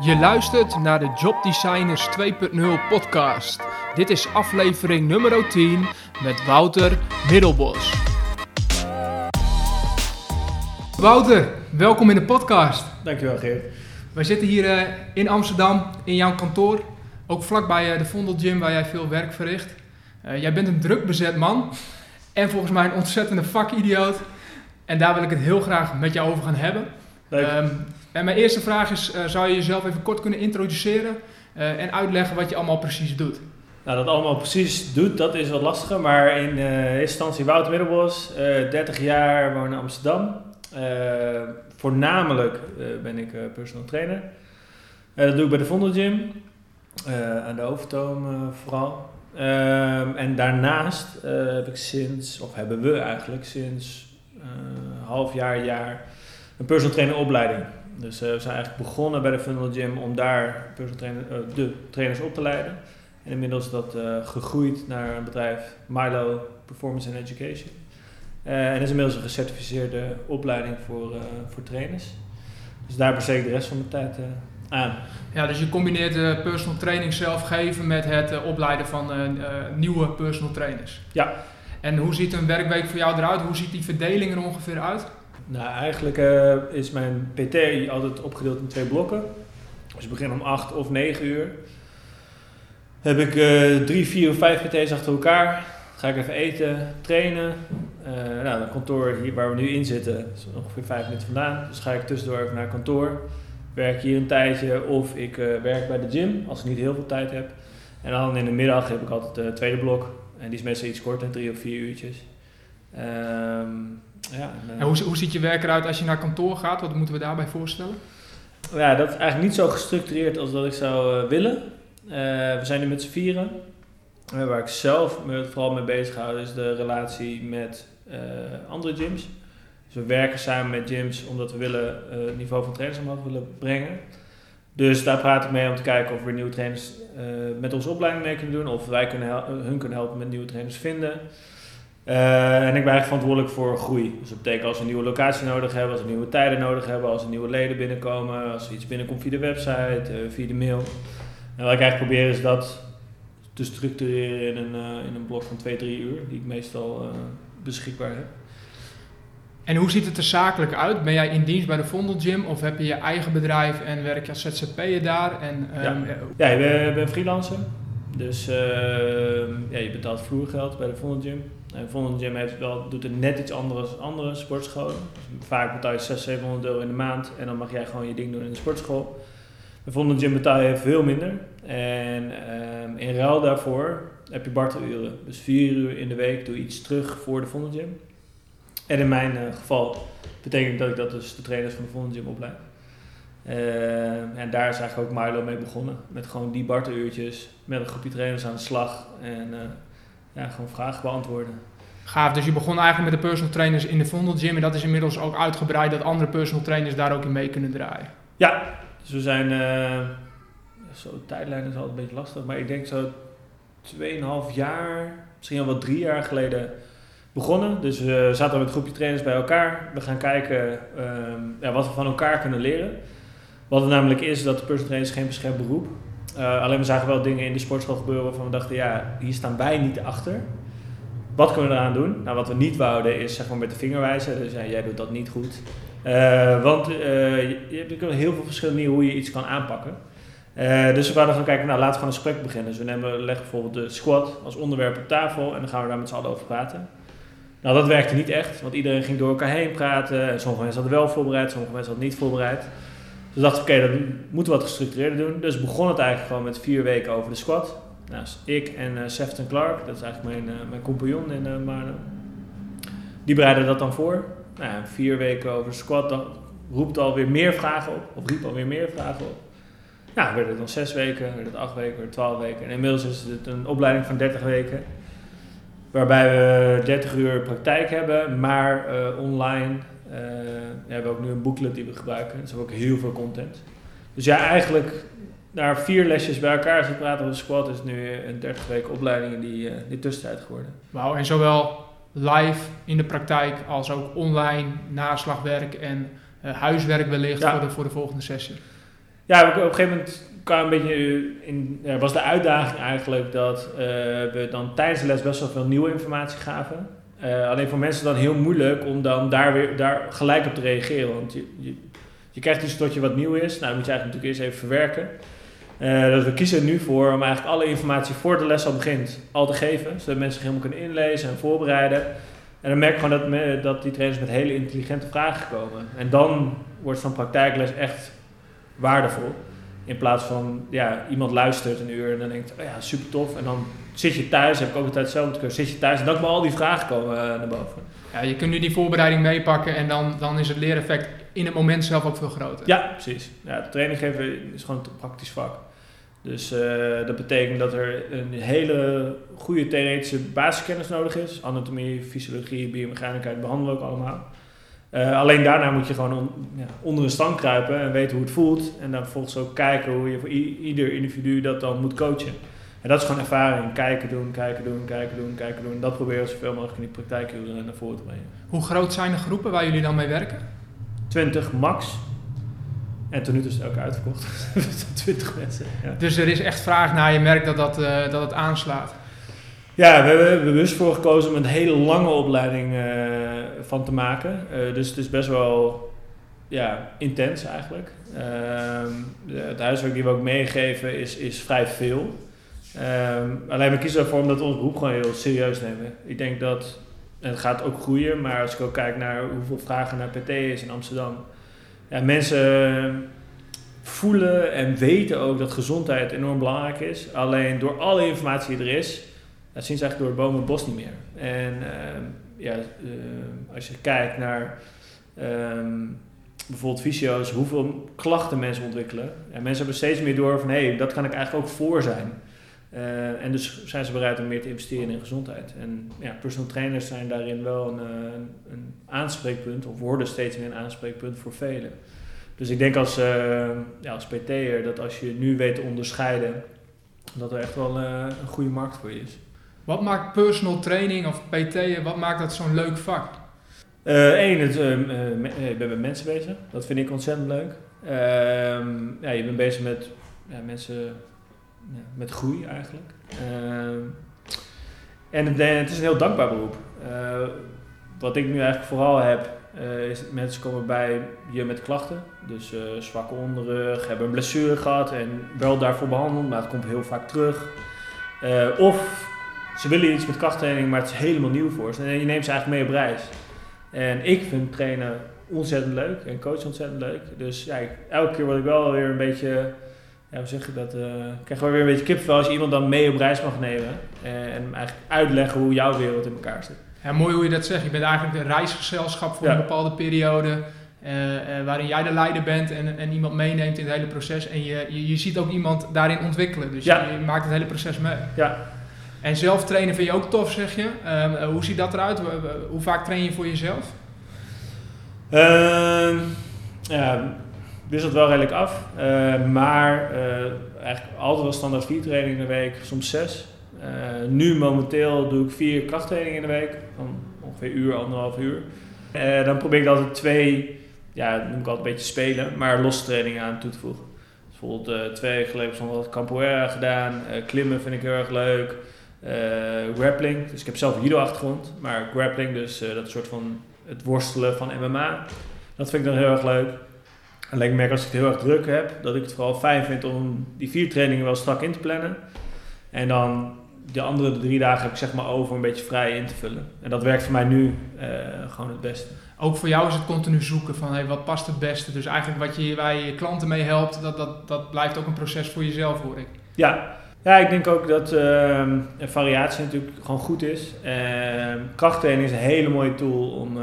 Je luistert naar de Job Designers 2.0 podcast. Dit is aflevering nummer 10 met Wouter Middelbos. Wouter, welkom in de podcast. Dankjewel, Geert. Wij zitten hier in Amsterdam, in jouw kantoor. Ook vlakbij de Vondelgym waar jij veel werk verricht. Jij bent een druk bezet man en volgens mij een ontzettende vakidioot. En daar wil ik het heel graag met jou over gaan hebben. Leuk. En mijn eerste vraag is, zou je jezelf even kort kunnen introduceren en uitleggen wat je allemaal precies doet? Nou, dat allemaal precies doet, dat is wat lastiger. Maar in eerste instantie Wouter Middelbos, 30 jaar, woon in Amsterdam. Voornamelijk ben ik personal trainer. Dat doe ik bij de Vondelgym, aan de Overtoom vooral. En daarnaast hebben we sinds half jaar een personal trainer opleiding. Dus we zijn eigenlijk begonnen bij de Vondelgym om daar de trainers op te leiden. En inmiddels is dat gegroeid naar een bedrijf, Milo Performance and Education. En dat is inmiddels een gecertificeerde opleiding voor trainers. Dus daar besteed ik de rest van mijn tijd aan. Ja, dus je combineert personal training zelf geven met het opleiden van nieuwe personal trainers. Ja. En hoe ziet een werkweek voor jou eruit? Hoe ziet die verdeling er ongeveer uit? Nou, eigenlijk is mijn PT altijd opgedeeld in 2 blokken. Dus ik begin om 8 of 9 uur. Heb ik 3, 4 of 5 PT's achter elkaar. Dan ga ik even eten, trainen. Nou, het kantoor hier waar we nu in zitten is ongeveer 5 minuten vandaan. Dus ga ik tussendoor even naar het kantoor. Werk hier een tijdje of ik werk bij de gym als ik niet heel veel tijd heb. En dan in de middag heb ik altijd het tweede blok. En die is meestal iets korter, 3 of 4 uurtjes. En hoe ziet je werk eruit als je naar kantoor gaat? Wat moeten we daarbij voorstellen? Ja, dat is eigenlijk niet zo gestructureerd als dat ik zou willen. We zijn nu met z'n vieren. Waar ik zelf me vooral mee bezig hou is de relatie met andere gyms. Dus we werken samen met gyms omdat we willen het niveau van trainers omhoog willen brengen. Dus daar praat ik mee om te kijken of we nieuwe trainers met onze opleiding mee kunnen doen. Of wij kunnen hun kunnen helpen met nieuwe trainers vinden. En ik ben eigenlijk verantwoordelijk voor groei. Dus dat betekent als we een nieuwe locatie nodig hebben, als we nieuwe tijden nodig hebben, als er nieuwe leden binnenkomen, als er iets binnenkomt via de website, via de mail. En wat ik eigenlijk probeer is dat te structureren in een blok van 2-3 uur, die ik meestal beschikbaar heb. En hoe ziet het er zakelijk uit? Ben jij in dienst bij de Vondelgym of heb je je eigen bedrijf en werk je als ZZP'er daar? Ja, ik ben freelancer. Dus je betaalt vloergeld bij de Vondelgym. En Vondelgym doet het net iets anders dan andere sportscholen. Dus vaak betaal je 600-700 euro in de maand en dan mag jij gewoon je ding doen in de sportschool. Bij Vondelgym betaal je veel minder. En in ruil daarvoor heb je barteluren. Dus 4 uur in de week doe je iets terug voor de Vondelgym. En in mijn geval betekent dat ik dat dus de trainers van de Vondelgym opleid. En daar is eigenlijk ook Milo mee begonnen. Met gewoon die barteluurtjes, met een groepje trainers aan de slag. En gewoon vragen beantwoorden. Gaaf, dus je begon eigenlijk met de personal trainers in de Vondelgym. En dat is inmiddels ook uitgebreid dat andere personal trainers daar ook in mee kunnen draaien. Ja, dus we zijn... Zo'n tijdlijn is altijd een beetje lastig. Maar ik denk zo 2,5 jaar, misschien al wel 3 jaar geleden begonnen. Dus we zaten met een groepje trainers bij elkaar. We gaan kijken wat we van elkaar kunnen leren. Wat het namelijk is dat de personal trainers geen beschermd beroep. Alleen we zagen wel dingen in de sportschool gebeuren waarvan we dachten, ja, hier staan wij niet achter. Wat kunnen we eraan doen? Nou, wat we niet wouden is zeg maar met de vinger wijzen. Dus jij doet dat niet goed. Want je hebt natuurlijk heel veel verschillende manieren hoe je iets kan aanpakken. Dus we gaan gewoon kijken, nou, laten we een gesprek beginnen. Dus we leggen bijvoorbeeld de squat als onderwerp op tafel en dan gaan we daar met z'n allen over praten. Nou, dat werkte niet echt, want iedereen ging door elkaar heen praten. Sommige mensen hadden wel voorbereid, sommige mensen hadden niet voorbereid. Dus dachten we, oké, dan moeten we wat gestructureerder doen. Dus begon het eigenlijk gewoon met 4 weken over de squat. Nou, dus ik en Sefton Clark, dat is eigenlijk mijn compagnon in Mano, die bereiden dat dan voor. Nou, 4 weken over de squat, dat riep alweer meer vragen op. Nou, werd het dan 6 weken, werd het 8 weken, werd het 12 weken. En inmiddels is het een opleiding van 30 weken. Waarbij we 30 uur praktijk hebben, maar online hebben we ook nu een booklet die we gebruiken. Dus we hebben ook heel veel content. Dus ja, eigenlijk na 4 lesjes bij elkaar als we praten over de squat is het nu een 30 weken opleiding in die tussentijd geworden. Wauw, en zowel live in de praktijk als ook online naslagwerk en huiswerk wellicht voor de volgende sessie. Ja, op een gegeven moment kwam een beetje in, was de uitdaging eigenlijk dat we dan tijdens de les best wel veel nieuwe informatie gaven. Alleen voor mensen dan heel moeilijk om dan daar gelijk op te reageren. Want je krijgt iets tot je wat nieuw is. Nou, dat moet je eigenlijk natuurlijk eerst even verwerken. Dus we kiezen er nu voor om eigenlijk alle informatie voor de les al begint al te geven. Zodat mensen zich helemaal kunnen inlezen en voorbereiden. En dan merk je gewoon dat die trainers met hele intelligente vragen komen. En dan wordt zo'n praktijkles echt waardevol. In plaats van, ja, iemand luistert een uur en dan denkt, oh ja, super tof. En dan zit je thuis, heb ik ook altijd hetzelfde kunnen, zit je thuis en dan komen al die vragen komen naar boven. Ja, je kunt nu die voorbereiding meepakken en dan is het leereffect in het moment zelf ook veel groter. Ja, precies. Ja, training geven is gewoon een praktisch vak. Dus dat betekent dat er een hele goede theoretische basiskennis nodig is. Anatomie, fysiologie, biomechanica, dat behandelen we ook allemaal. Alleen daarna moet je gewoon onder een stang kruipen en weten hoe het voelt. En dan vervolgens ook kijken hoe je voor ieder individu dat dan moet coachen. En dat is gewoon ervaring. Kijken doen. En dat proberen we zoveel mogelijk in die praktijk naar voren te brengen. Hoe groot zijn de groepen waar jullie dan mee werken? 20 max. En tot nu toe is het ook uitverkocht. 20 mensen. Ja. Dus er is echt vraag naar. Je merkt dat het aanslaat. Ja, we hebben bewust voor gekozen om een hele lange opleiding van te maken. Dus het is best wel intens eigenlijk. Het huiswerk die we ook meegeven is vrij veel. Alleen we kiezen ervoor omdat we ons beroep gewoon heel serieus nemen. Ik denk dat, en het gaat ook groeien, maar als ik ook kijk naar hoeveel vragen naar PT is in Amsterdam. Ja, mensen voelen en weten ook dat gezondheid enorm belangrijk is. Alleen door alle informatie die er is, dat zien ze eigenlijk door de bomen het bos niet meer. En als je kijkt naar bijvoorbeeld fysio's, hoeveel klachten mensen ontwikkelen. En mensen hebben steeds meer door van, hé, dat kan ik eigenlijk ook voor zijn. En dus zijn ze bereid om meer te investeren in gezondheid. En ja, personal trainers zijn daarin wel een aanspreekpunt, of worden steeds meer een aanspreekpunt voor velen. Dus ik denk als PT'er dat als je nu weet te onderscheiden, dat er echt wel een goede markt voor je is. Wat maakt personal training of PT'en, wat maakt dat zo'n leuk vak? Ik ben met mensen bezig. Dat vind ik ontzettend leuk. Je bent bezig met mensen... Ja, met groei eigenlijk. En het is een heel dankbaar beroep. Wat ik nu eigenlijk vooral heb, is dat mensen komen bij je met klachten. Dus zwakke onderrug, hebben een blessure gehad en wel daarvoor behandeld, maar het komt heel vaak terug. Of ze willen iets met krachttraining, maar het is helemaal nieuw voor ze. En je neemt ze eigenlijk mee op reis. En ik vind trainen ontzettend leuk en coachen ontzettend leuk. Dus ja, elke keer word ik wel weer een beetje... Ja, we zeggen dat, krijg je wel weer een beetje kipvel als je iemand dan mee op reis mag nemen en hem eigenlijk uitleggen hoe jouw wereld in elkaar zit. Ja, mooi hoe je dat zegt. Je bent eigenlijk een reisgezelschap voor een bepaalde periode waarin jij de leider bent en iemand meeneemt in het hele proces en je ziet ook iemand daarin ontwikkelen. Dus je maakt het hele proces mee. Ja. En zelf trainen vind je ook tof, zeg je. Hoe ziet dat eruit? Hoe vaak train je voor jezelf? Wisselt wel redelijk af, eigenlijk altijd wel standaard 4 trainingen in de week, soms 6. Nu momenteel doe ik 4 krachttrainingen in de week, van ongeveer 1,5 uur. Dan probeer ik altijd 2, dat noem ik altijd een beetje spelen, maar losse trainingen aan toe te voegen. Dus bijvoorbeeld 2 weken geleden heb ik wat capoeira gedaan, klimmen vind ik heel erg leuk, grappling, dus ik heb zelf een judo-achtergrond, maar grappling, dus dat soort van het worstelen van MMA, dat vind ik dan heel erg leuk. Alleen ik merk als ik het heel erg druk heb, dat ik het vooral fijn vind om die 4 trainingen wel strak in te plannen. En dan de andere 3 dagen heb ik zeg maar over een beetje vrij in te vullen. En dat werkt voor mij nu gewoon het beste. Ook voor jou is het continu zoeken van wat past het beste. Dus eigenlijk wat je waar je klanten mee helpt, dat blijft ook een proces voor jezelf, hoor ik. Ja, ik denk ook dat variatie natuurlijk gewoon goed is. Krachttraining is een hele mooie tool om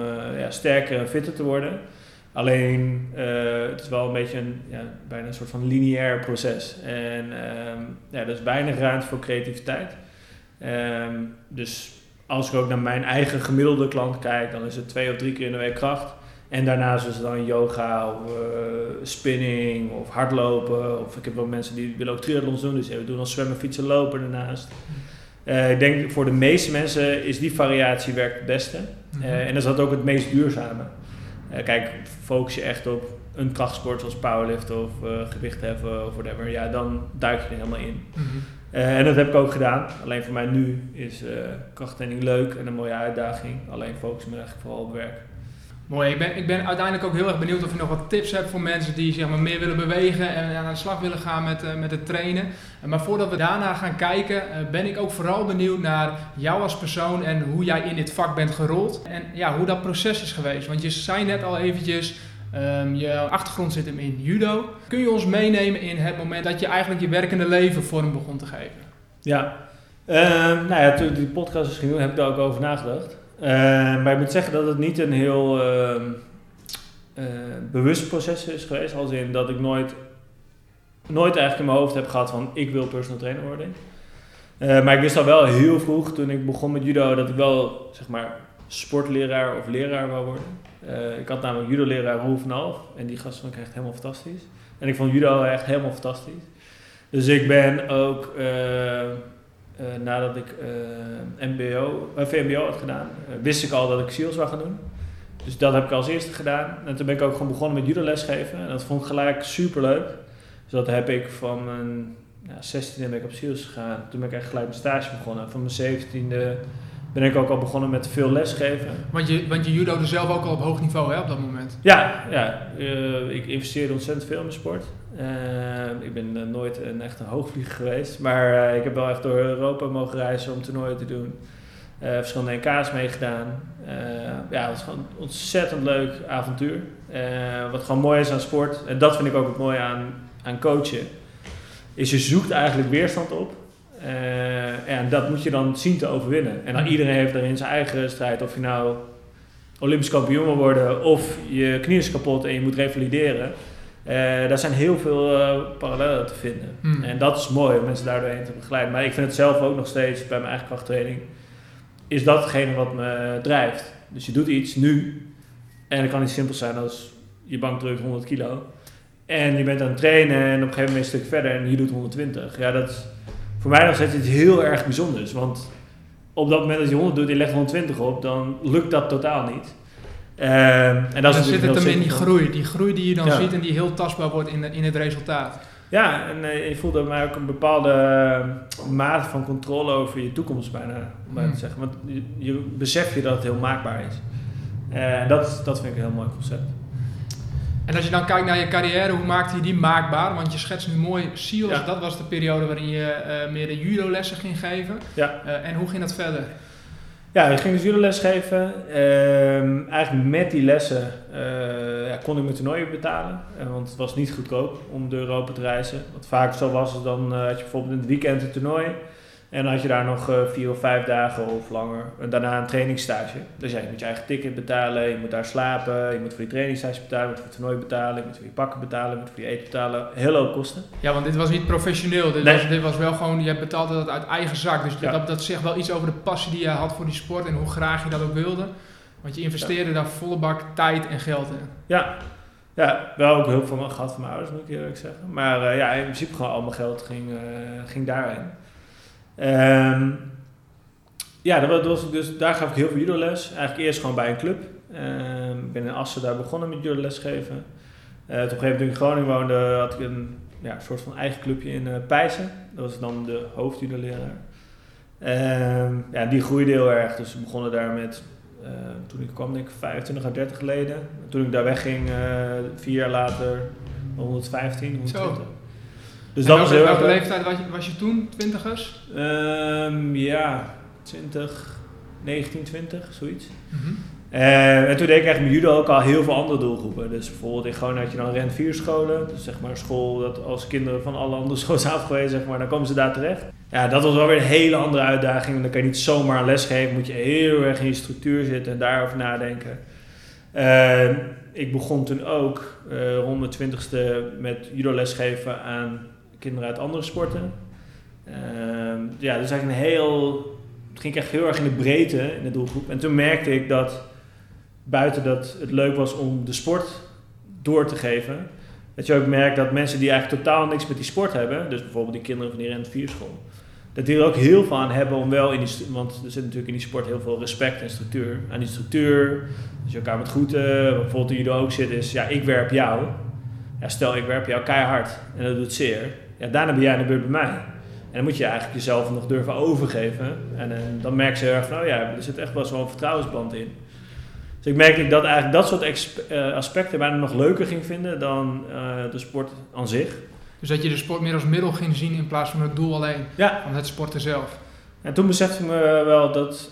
sterker en fitter te worden. Alleen, het is wel een beetje bijna een soort van lineair proces. En er is weinig ruimte voor creativiteit. Dus als ik ook naar mijn eigen gemiddelde klant kijk, dan is het 2 of 3 keer in de week kracht. En daarnaast is het dan yoga of spinning of hardlopen. Of ik heb wel mensen die willen ook triathlons doen. Dus we doen dan zwemmen, fietsen, lopen daarnaast. Ik denk voor de meeste mensen is die variatie werkt het beste. En dat is dat ook het meest duurzame. Kijk, focus je echt op een krachtsport zoals powerlift of gewichtheffen of whatever. Ja, dan duik je er helemaal in. Mm-hmm. En dat heb ik ook gedaan. Alleen voor mij nu is krachttraining leuk en een mooie uitdaging. Alleen focus me eigenlijk vooral op werk. Mooi, ik ben uiteindelijk ook heel erg benieuwd of je nog wat tips hebt voor mensen die zeg maar, meer willen bewegen en aan de slag willen gaan met het trainen. Maar voordat we daarna gaan kijken, ben ik ook vooral benieuwd naar jou als persoon en hoe jij in dit vak bent gerold. En ja, hoe dat proces is geweest. Want je zei net al eventjes, je achtergrond zit hem in judo. Kun je ons meenemen in het moment dat je eigenlijk je werkende leven vorm begon te geven? Ja, toen ik die podcast is genoemd heb ik daar ook over nagedacht. Maar ik moet zeggen dat het niet een heel bewust proces is geweest. Als in dat ik nooit eigenlijk in mijn hoofd heb gehad van ik wil personal trainer worden. Maar ik wist al wel heel vroeg toen ik begon met judo dat ik wel zeg maar sportleraar of leraar wou worden. Ik had namelijk judo-leraar Roel en die gast vond ik echt helemaal fantastisch. En ik vond judo echt helemaal fantastisch. Dus ik ben ook... nadat ik VMBO had gedaan, wist ik al dat ik SEALS zou gaan doen. Dus dat heb ik als eerste gedaan. En toen ben ik ook gewoon begonnen met judo lesgeven. En dat vond ik gelijk superleuk. Dus dat heb ik van mijn 16e ben ik op SEALS gegaan. Toen ben ik echt gelijk mijn stage begonnen. Van mijn 17e ben ik ook al begonnen met veel lesgeven. Want je judo'de zelf ook al op hoog niveau hè, op dat moment? Ja. Ik investeerde ontzettend veel in mijn sport. Ik ben nooit echt een hoogvlieger geweest. Maar ik heb wel echt door Europa mogen reizen om toernooien te doen. Verschillende NK's meegedaan. Ja, het is gewoon een ontzettend leuk avontuur. Wat gewoon mooi is aan sport. En dat vind ik ook het mooie aan coachen. Is je zoekt eigenlijk weerstand op. En dat moet je dan zien te overwinnen. En dan iedereen heeft daarin zijn eigen strijd. Of je nou Olympisch kampioen wil worden. Of je knie is kapot en je moet revalideren. Daar zijn heel veel parallellen te vinden. Mm. En dat is mooi om mensen daardoor heen te begeleiden. Maar ik vind het zelf ook nog steeds bij mijn eigen krachttraining. Is datgene wat me drijft. Dus je doet iets nu. En het kan niet simpel zijn als je bank drukt 100 kilo. En je bent aan het trainen en op een gegeven moment een stuk verder. En je doet 120. Ja, dat is voor mij nog steeds iets heel erg bijzonders. Want op dat moment dat je 100 doet en je legt 120 op. Dan lukt dat totaal niet. En dan zit het hem in die groei die je dan ziet en die heel tastbaar wordt in het resultaat. Ja, en je voelt dan ook een bepaalde mate van controle over je toekomst bijna, om maar te zeggen. Want je beseft je dat het heel maakbaar is. Dat vind ik een heel mooi concept. En als je dan kijkt naar je carrière, hoe maakte je die maakbaar? Want je schetst nu mooi SEALS, dat was de periode waarin je meer de judo-lessen ging geven. Ja. En hoe ging dat verder? Ja, ik ging dus judoles geven. Eigenlijk met die lessen kon ik mijn toernooien betalen. Want het was niet goedkoop om door Europa te reizen. Wat vaak zo was, dan had je bijvoorbeeld in het weekend een toernooi. En dan had je daar nog 4 of 5 dagen of langer. En daarna een trainingsstage. Dus ja, je moet je eigen ticket betalen. Je moet daar slapen. Je moet voor je trainingsstage betalen. Je moet voor het toernooi betalen. Je moet voor je pakken betalen. Je moet voor je eten betalen. Heel hoog kosten. Ja, want dit was niet professioneel. Dit was wel gewoon, je betaalde dat uit eigen zak. Dus dat zegt wel iets over de passie die je had voor die sport. En hoe graag je dat ook wilde. Want je investeerde daar volle bak tijd en geld in. Ja, wel ook hulp gehad van mijn ouders, moet ik eerlijk zeggen. Maar in principe gewoon al mijn geld ging daarheen. Dus daar gaf ik heel veel judoles. Eigenlijk eerst gewoon bij een club. Ik ben in Assen daar begonnen met judoles geven. Op een gegeven moment toen ik in Groningen woonde had ik een soort van eigen clubje in Peize. Dat was dan de hoofdjudoleraar. Die groeide heel erg. Dus we begonnen daar met, toen ik kwam denk ik 25 à 30 leden. Toen ik daar wegging, 4 jaar later, 115, 120. Zo. Dus dat was heel erg. Welke leeftijd was je toen? 20ers? 20, 19, 20, zoiets. Mm-hmm. En toen deed ik echt met judo ook al heel veel andere doelgroepen. Dus bijvoorbeeld in Groningen had je dan rent 4 scholen. Dus zeg maar een school dat als kinderen van alle andere scholen zijn afgewezen, zeg maar, dan komen ze daar terecht. Ja, dat was wel weer een hele andere uitdaging. Want dan kan je niet zomaar een les geven. Moet je heel erg in je structuur zitten en daarover nadenken. Ik begon toen ook rond mijn 20ste met judo lesgeven aan kinderen uit andere sporten. Dus eigenlijk het ging echt heel erg in de breedte in de doelgroep. En toen merkte ik dat buiten dat het leuk was om de sport door te geven, dat je ook merkt dat mensen die eigenlijk totaal niks met die sport hebben, dus bijvoorbeeld die kinderen van die rent 4 school, dat die er ook heel veel aan hebben om wel in die... Want er zit natuurlijk in die sport heel veel respect en structuur. Aan die structuur, dus je elkaar moet groeten. Bijvoorbeeld in judo ook zit is, ja, ik werp jou. Ja, stel, ik werp jou keihard en dat doet zeer. Ja, daarna ben jij aan de beurt bij mij. En dan moet je eigenlijk jezelf nog durven overgeven. En dan merk ze heel erg van, oh ja, er zit echt wel zo'n vertrouwensband in. Dus ik merkte dat eigenlijk dat soort aspecten bijna nog leuker ging vinden dan de sport aan zich. Dus dat je de sport meer als middel ging zien in plaats van het doel alleen, ja, van het sporten zelf. En toen besefte ik me wel dat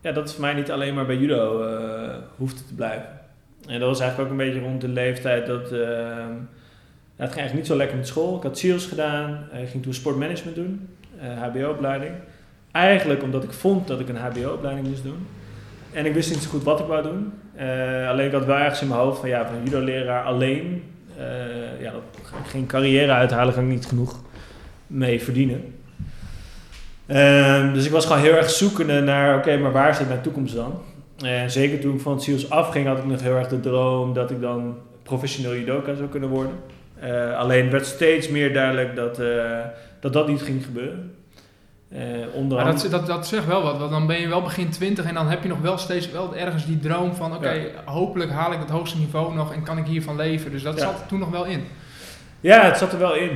dat voor mij niet alleen maar bij judo hoeft te blijven. En dat was eigenlijk ook een beetje rond de leeftijd dat... het ging eigenlijk niet zo lekker met school. Ik had SEALS gedaan. Ik ging toen sportmanagement doen. HBO-opleiding. Eigenlijk omdat ik vond dat ik een HBO-opleiding moest doen. En ik wist niet zo goed wat ik wou doen. Alleen ik had wel ergens in mijn hoofd van ja, van judo-leraar alleen. Dat geen carrière uithalen, kan ik niet genoeg mee verdienen. Dus ik was gewoon heel erg zoekende naar oké, maar waar zit mijn toekomst dan? En zeker toen ik van het SEALS afging had ik nog heel erg de droom dat ik dan professioneel judoka zou kunnen worden. Alleen werd steeds meer duidelijk dat niet ging gebeuren. Maar dat zegt wel wat, want dan ben je wel begin 20 en dan heb je nog wel steeds wel ergens die droom van oké, hopelijk haal ik het hoogste niveau nog en kan ik hiervan leven. Dus dat zat er toen nog wel in. Ja, het zat er wel in.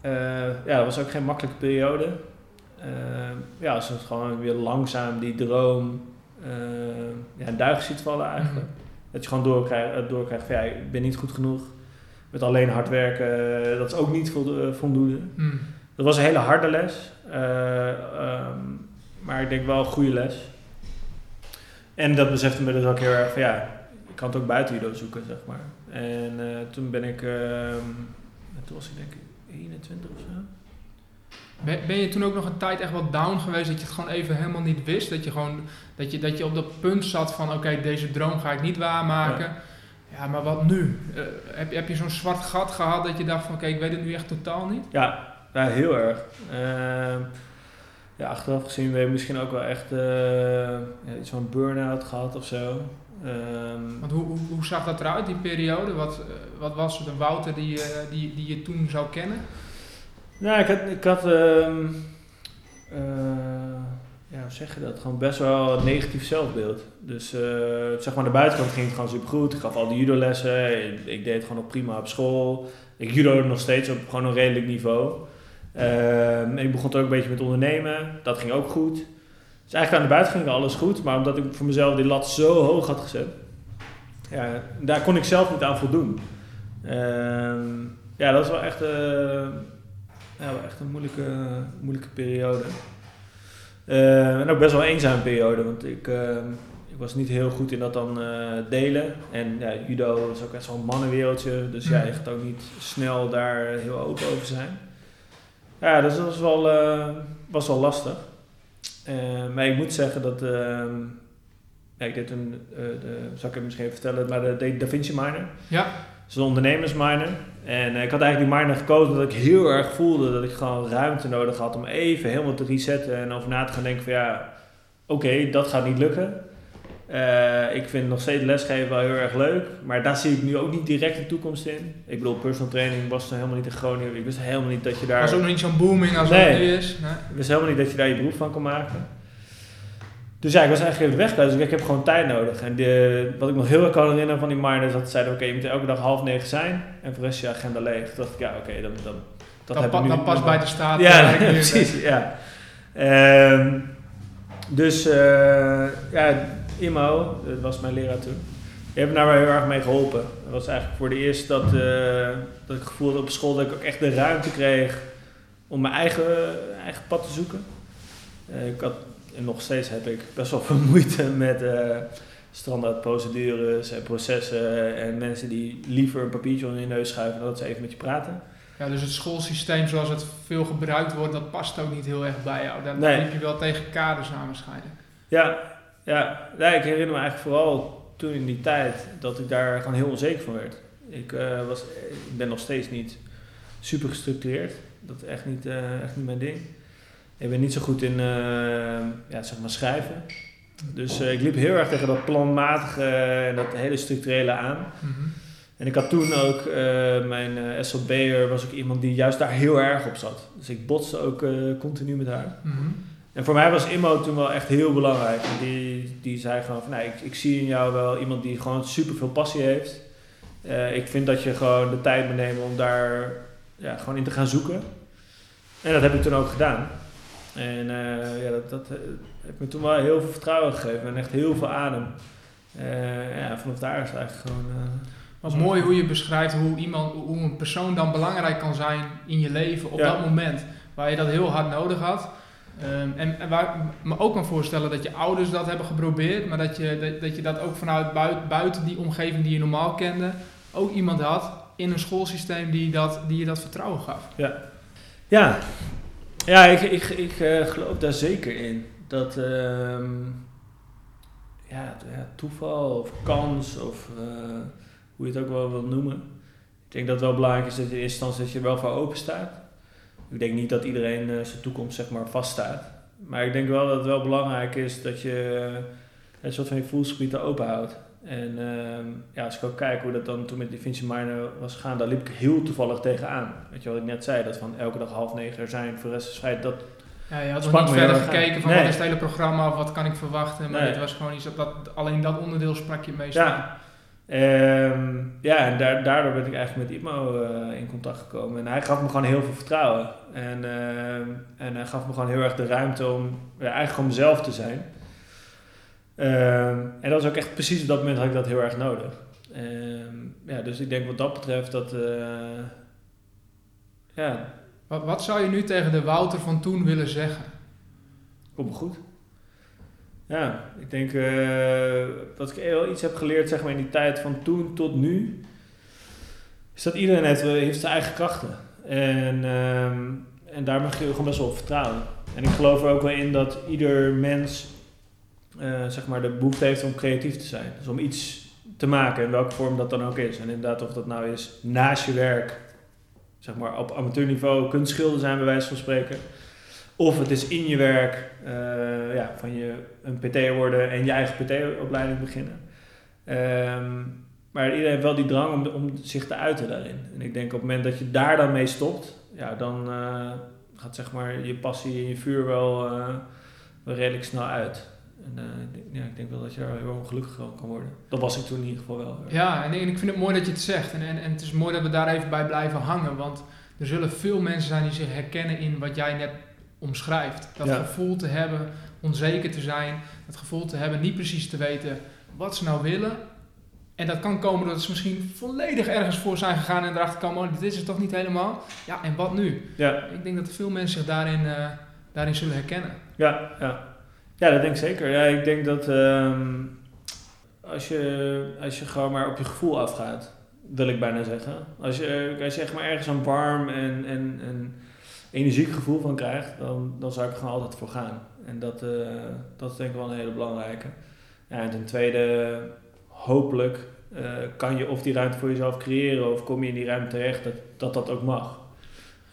En dat was ook geen makkelijke periode. Als het gewoon weer langzaam die droom duigen ziet vallen eigenlijk. Mm-hmm. Dat je gewoon doorkrijgt van ja, ik ben niet goed genoeg. Met alleen hard werken, dat is ook niet voldoende. Mm. Dat was een hele harde les. Maar ik denk wel een goede les. En dat besefte me dus ook heel erg van ja, ik kan het ook buiten judo zoeken, zeg maar. En toen ben ik, toen was ik denk ik 21 of zo. Ben je toen ook nog een tijd echt wat down geweest dat je het gewoon even helemaal niet wist? Dat je op dat punt zat van oké, deze droom ga ik niet waarmaken. Ja, maar wat nu? Heb je zo'n zwart gat gehad dat je dacht van oké, ik weet het nu echt totaal niet? Ja heel erg. Achteraf gezien ben je misschien ook wel echt iets van burn-out gehad of zo. Want hoe zag dat eruit, die periode? Wat was het, een Wouter die je toen zou kennen? Nou, ik had hoe zeg je dat, gewoon best wel een negatief zelfbeeld. Dus zeg maar, de buitenkant ging het gewoon supergoed. Ik gaf al die judolessen, ik deed het gewoon nog prima op school. Ik judo'de nog steeds op gewoon een redelijk niveau. En ik begon ook een beetje met ondernemen, dat ging ook goed. Dus eigenlijk aan de buitenkant ging alles goed, maar omdat ik voor mezelf die lat zo hoog had gezet, ja, daar kon ik zelf niet aan voldoen. Dat is wel echt... echt een moeilijke periode. En ook best wel een eenzame periode, want ik was niet heel goed in dat dan delen. En judo is ook echt zo'n mannenwereldje, dus je gaat ook niet snel daar heel open over zijn. Ja, dus dat was wel lastig. Maar ik moet zeggen dat, ik deed toen, zal ik het misschien even vertellen, maar dat deed Da Vinci minor. Ja. Dus een ondernemersminor. En ik had eigenlijk die minor gekozen omdat ik heel erg voelde dat ik gewoon ruimte nodig had om even helemaal te resetten en over na te gaan denken van ja, oké, dat gaat niet lukken. Ik vind nog steeds lesgeven wel heel erg leuk, maar daar zie ik nu ook niet direct de toekomst in. Ik bedoel, personal training was toen helemaal niet in Groningen. Ik wist helemaal niet dat je daar... Was ook nog niet zo'n booming als het nu is. Nee. Ik wist helemaal niet dat je daar je beroep van kon maken. Dus ja, ik was eigenlijk even weg, dus ik heb gewoon tijd nodig. En wat ik nog heel erg kan herinneren van die minor is dat ze zeiden, oké, je moet elke dag 8:30 zijn en voor de rest je agenda leeg. Toen dacht ik, dat past bij de staat. Ja, precies, ja. Imo, dat was mijn leraar toen, die heeft me daar wel heel erg mee geholpen. Dat was eigenlijk voor de eerste dat ik gevoelde op school dat ik ook echt de ruimte kreeg om mijn eigen pad te zoeken. En nog steeds heb ik best wel veel moeite met standaard procedures en processen en mensen die liever een papiertje onder je neus schuiven dan dat ze even met je praten. Ja, dus het schoolsysteem zoals het veel gebruikt wordt, dat past ook niet heel erg bij jou. Daar liep je wel tegen kaders aan waarschijnlijk. Ja, ik herinner me eigenlijk vooral toen in die tijd dat ik daar gewoon heel onzeker van werd. Ik ben nog steeds niet super gestructureerd. Dat is echt niet mijn ding. Ik ben niet zo goed in zeg maar schrijven. Dus ik liep heel erg tegen dat planmatige en dat hele structurele aan. Mm-hmm. En ik had toen ook, mijn SLB'er was ook iemand die juist daar heel erg op zat. Dus ik botste ook continu met haar. Mm-hmm. En voor mij was Imo toen wel echt heel belangrijk. En die zei gewoon van, nee, ik zie in jou wel iemand die gewoon superveel passie heeft. Ik vind dat je gewoon de tijd moet nemen om daar gewoon in te gaan zoeken. En dat heb ik toen ook gedaan. En dat heeft me toen wel heel veel vertrouwen gegeven en echt heel veel adem. Vanaf daar is het eigenlijk gewoon... Wat mooi hoe je beschrijft hoe een persoon dan belangrijk kan zijn in je leven op dat moment. Waar je dat heel hard nodig had. En waar ik me ook kan voorstellen dat je ouders dat hebben geprobeerd. Maar dat je dat ook vanuit buiten die omgeving die je normaal kende. Ook iemand had in een schoolsysteem die je dat vertrouwen gaf. Ja, ik geloof daar zeker in. Dat toeval of kans of... hoe je het ook wel wilt noemen. Ik denk dat het wel belangrijk is dat je in eerste instantie dat je er wel voor open staat. Ik denk niet dat iedereen zijn toekomst zeg maar vaststaat. Maar ik denk wel dat het wel belangrijk is dat je een soort van je voelsgebied er open houdt. En als ik ook kijk hoe dat dan toen met Da Vinci Minor was gegaan, daar liep ik heel toevallig tegenaan. Weet je wat ik net zei, dat van elke dag 8:30 er zijn, voor de rest is vrij, dat... Ja, je had nog niet verder gekeken van wat is het hele programma of wat kan ik verwachten. Maar het was gewoon iets dat alleen dat onderdeel sprak je meestal. Ja. En daardoor ben ik eigenlijk met Imo in contact gekomen. En hij gaf me gewoon heel veel vertrouwen. En hij gaf me gewoon heel erg de ruimte om eigenlijk gewoon mezelf te zijn. En dat was ook echt precies op dat moment had ik dat heel erg nodig. Dus ik denk wat dat betreft dat... Wat zou je nu tegen de Wouter van toen willen zeggen? Komt goed. Ja, ik denk dat ik wel iets heb geleerd zeg maar, in die tijd van toen tot nu. Is dat iedereen heeft zijn eigen krachten. En daar mag je gewoon best wel op vertrouwen. En ik geloof er ook wel in dat ieder mens de behoefte heeft om creatief te zijn. Dus om iets te maken in welke vorm dat dan ook is. En inderdaad of dat nou is naast je werk. Zeg maar op amateurniveau kunstschilder zijn bij wijze van spreken. Of het is in je werk van je een PT'er worden en je eigen PT-opleiding beginnen. Maar iedereen heeft wel die drang om zich te uiten daarin. En ik denk op het moment dat je daar dan mee stopt, dan gaat zeg maar je passie en je vuur wel redelijk snel uit. En ik denk wel dat je daar heel ongelukkig van kan worden. Dat was ik toen in ieder geval wel. Ja, en ik vind het mooi dat je het zegt. En het is mooi dat we daar even bij blijven hangen. Want er zullen veel mensen zijn die zich herkennen in wat jij net omschrijft. Dat gevoel te hebben, onzeker te zijn, dat gevoel te hebben, niet precies te weten wat ze nou willen. En dat kan komen doordat ze misschien volledig ergens voor zijn gegaan en erachter komen, oh, dit is het toch niet helemaal? Ja, en wat nu? Ja. Ik denk dat veel mensen zich daarin zullen herkennen. Ja, dat denk ik zeker. Ja, ik denk dat als je gewoon maar op je gevoel afgaat, wil ik bijna zeggen. Als je echt maar ergens aan warm en energiek gevoel van krijgt, dan zou ik er gewoon altijd voor gaan. En dat is denk ik wel een hele belangrijke. Ja, en ten tweede, hopelijk kan je of die ruimte voor jezelf creëren of kom je in die ruimte terecht dat ook mag.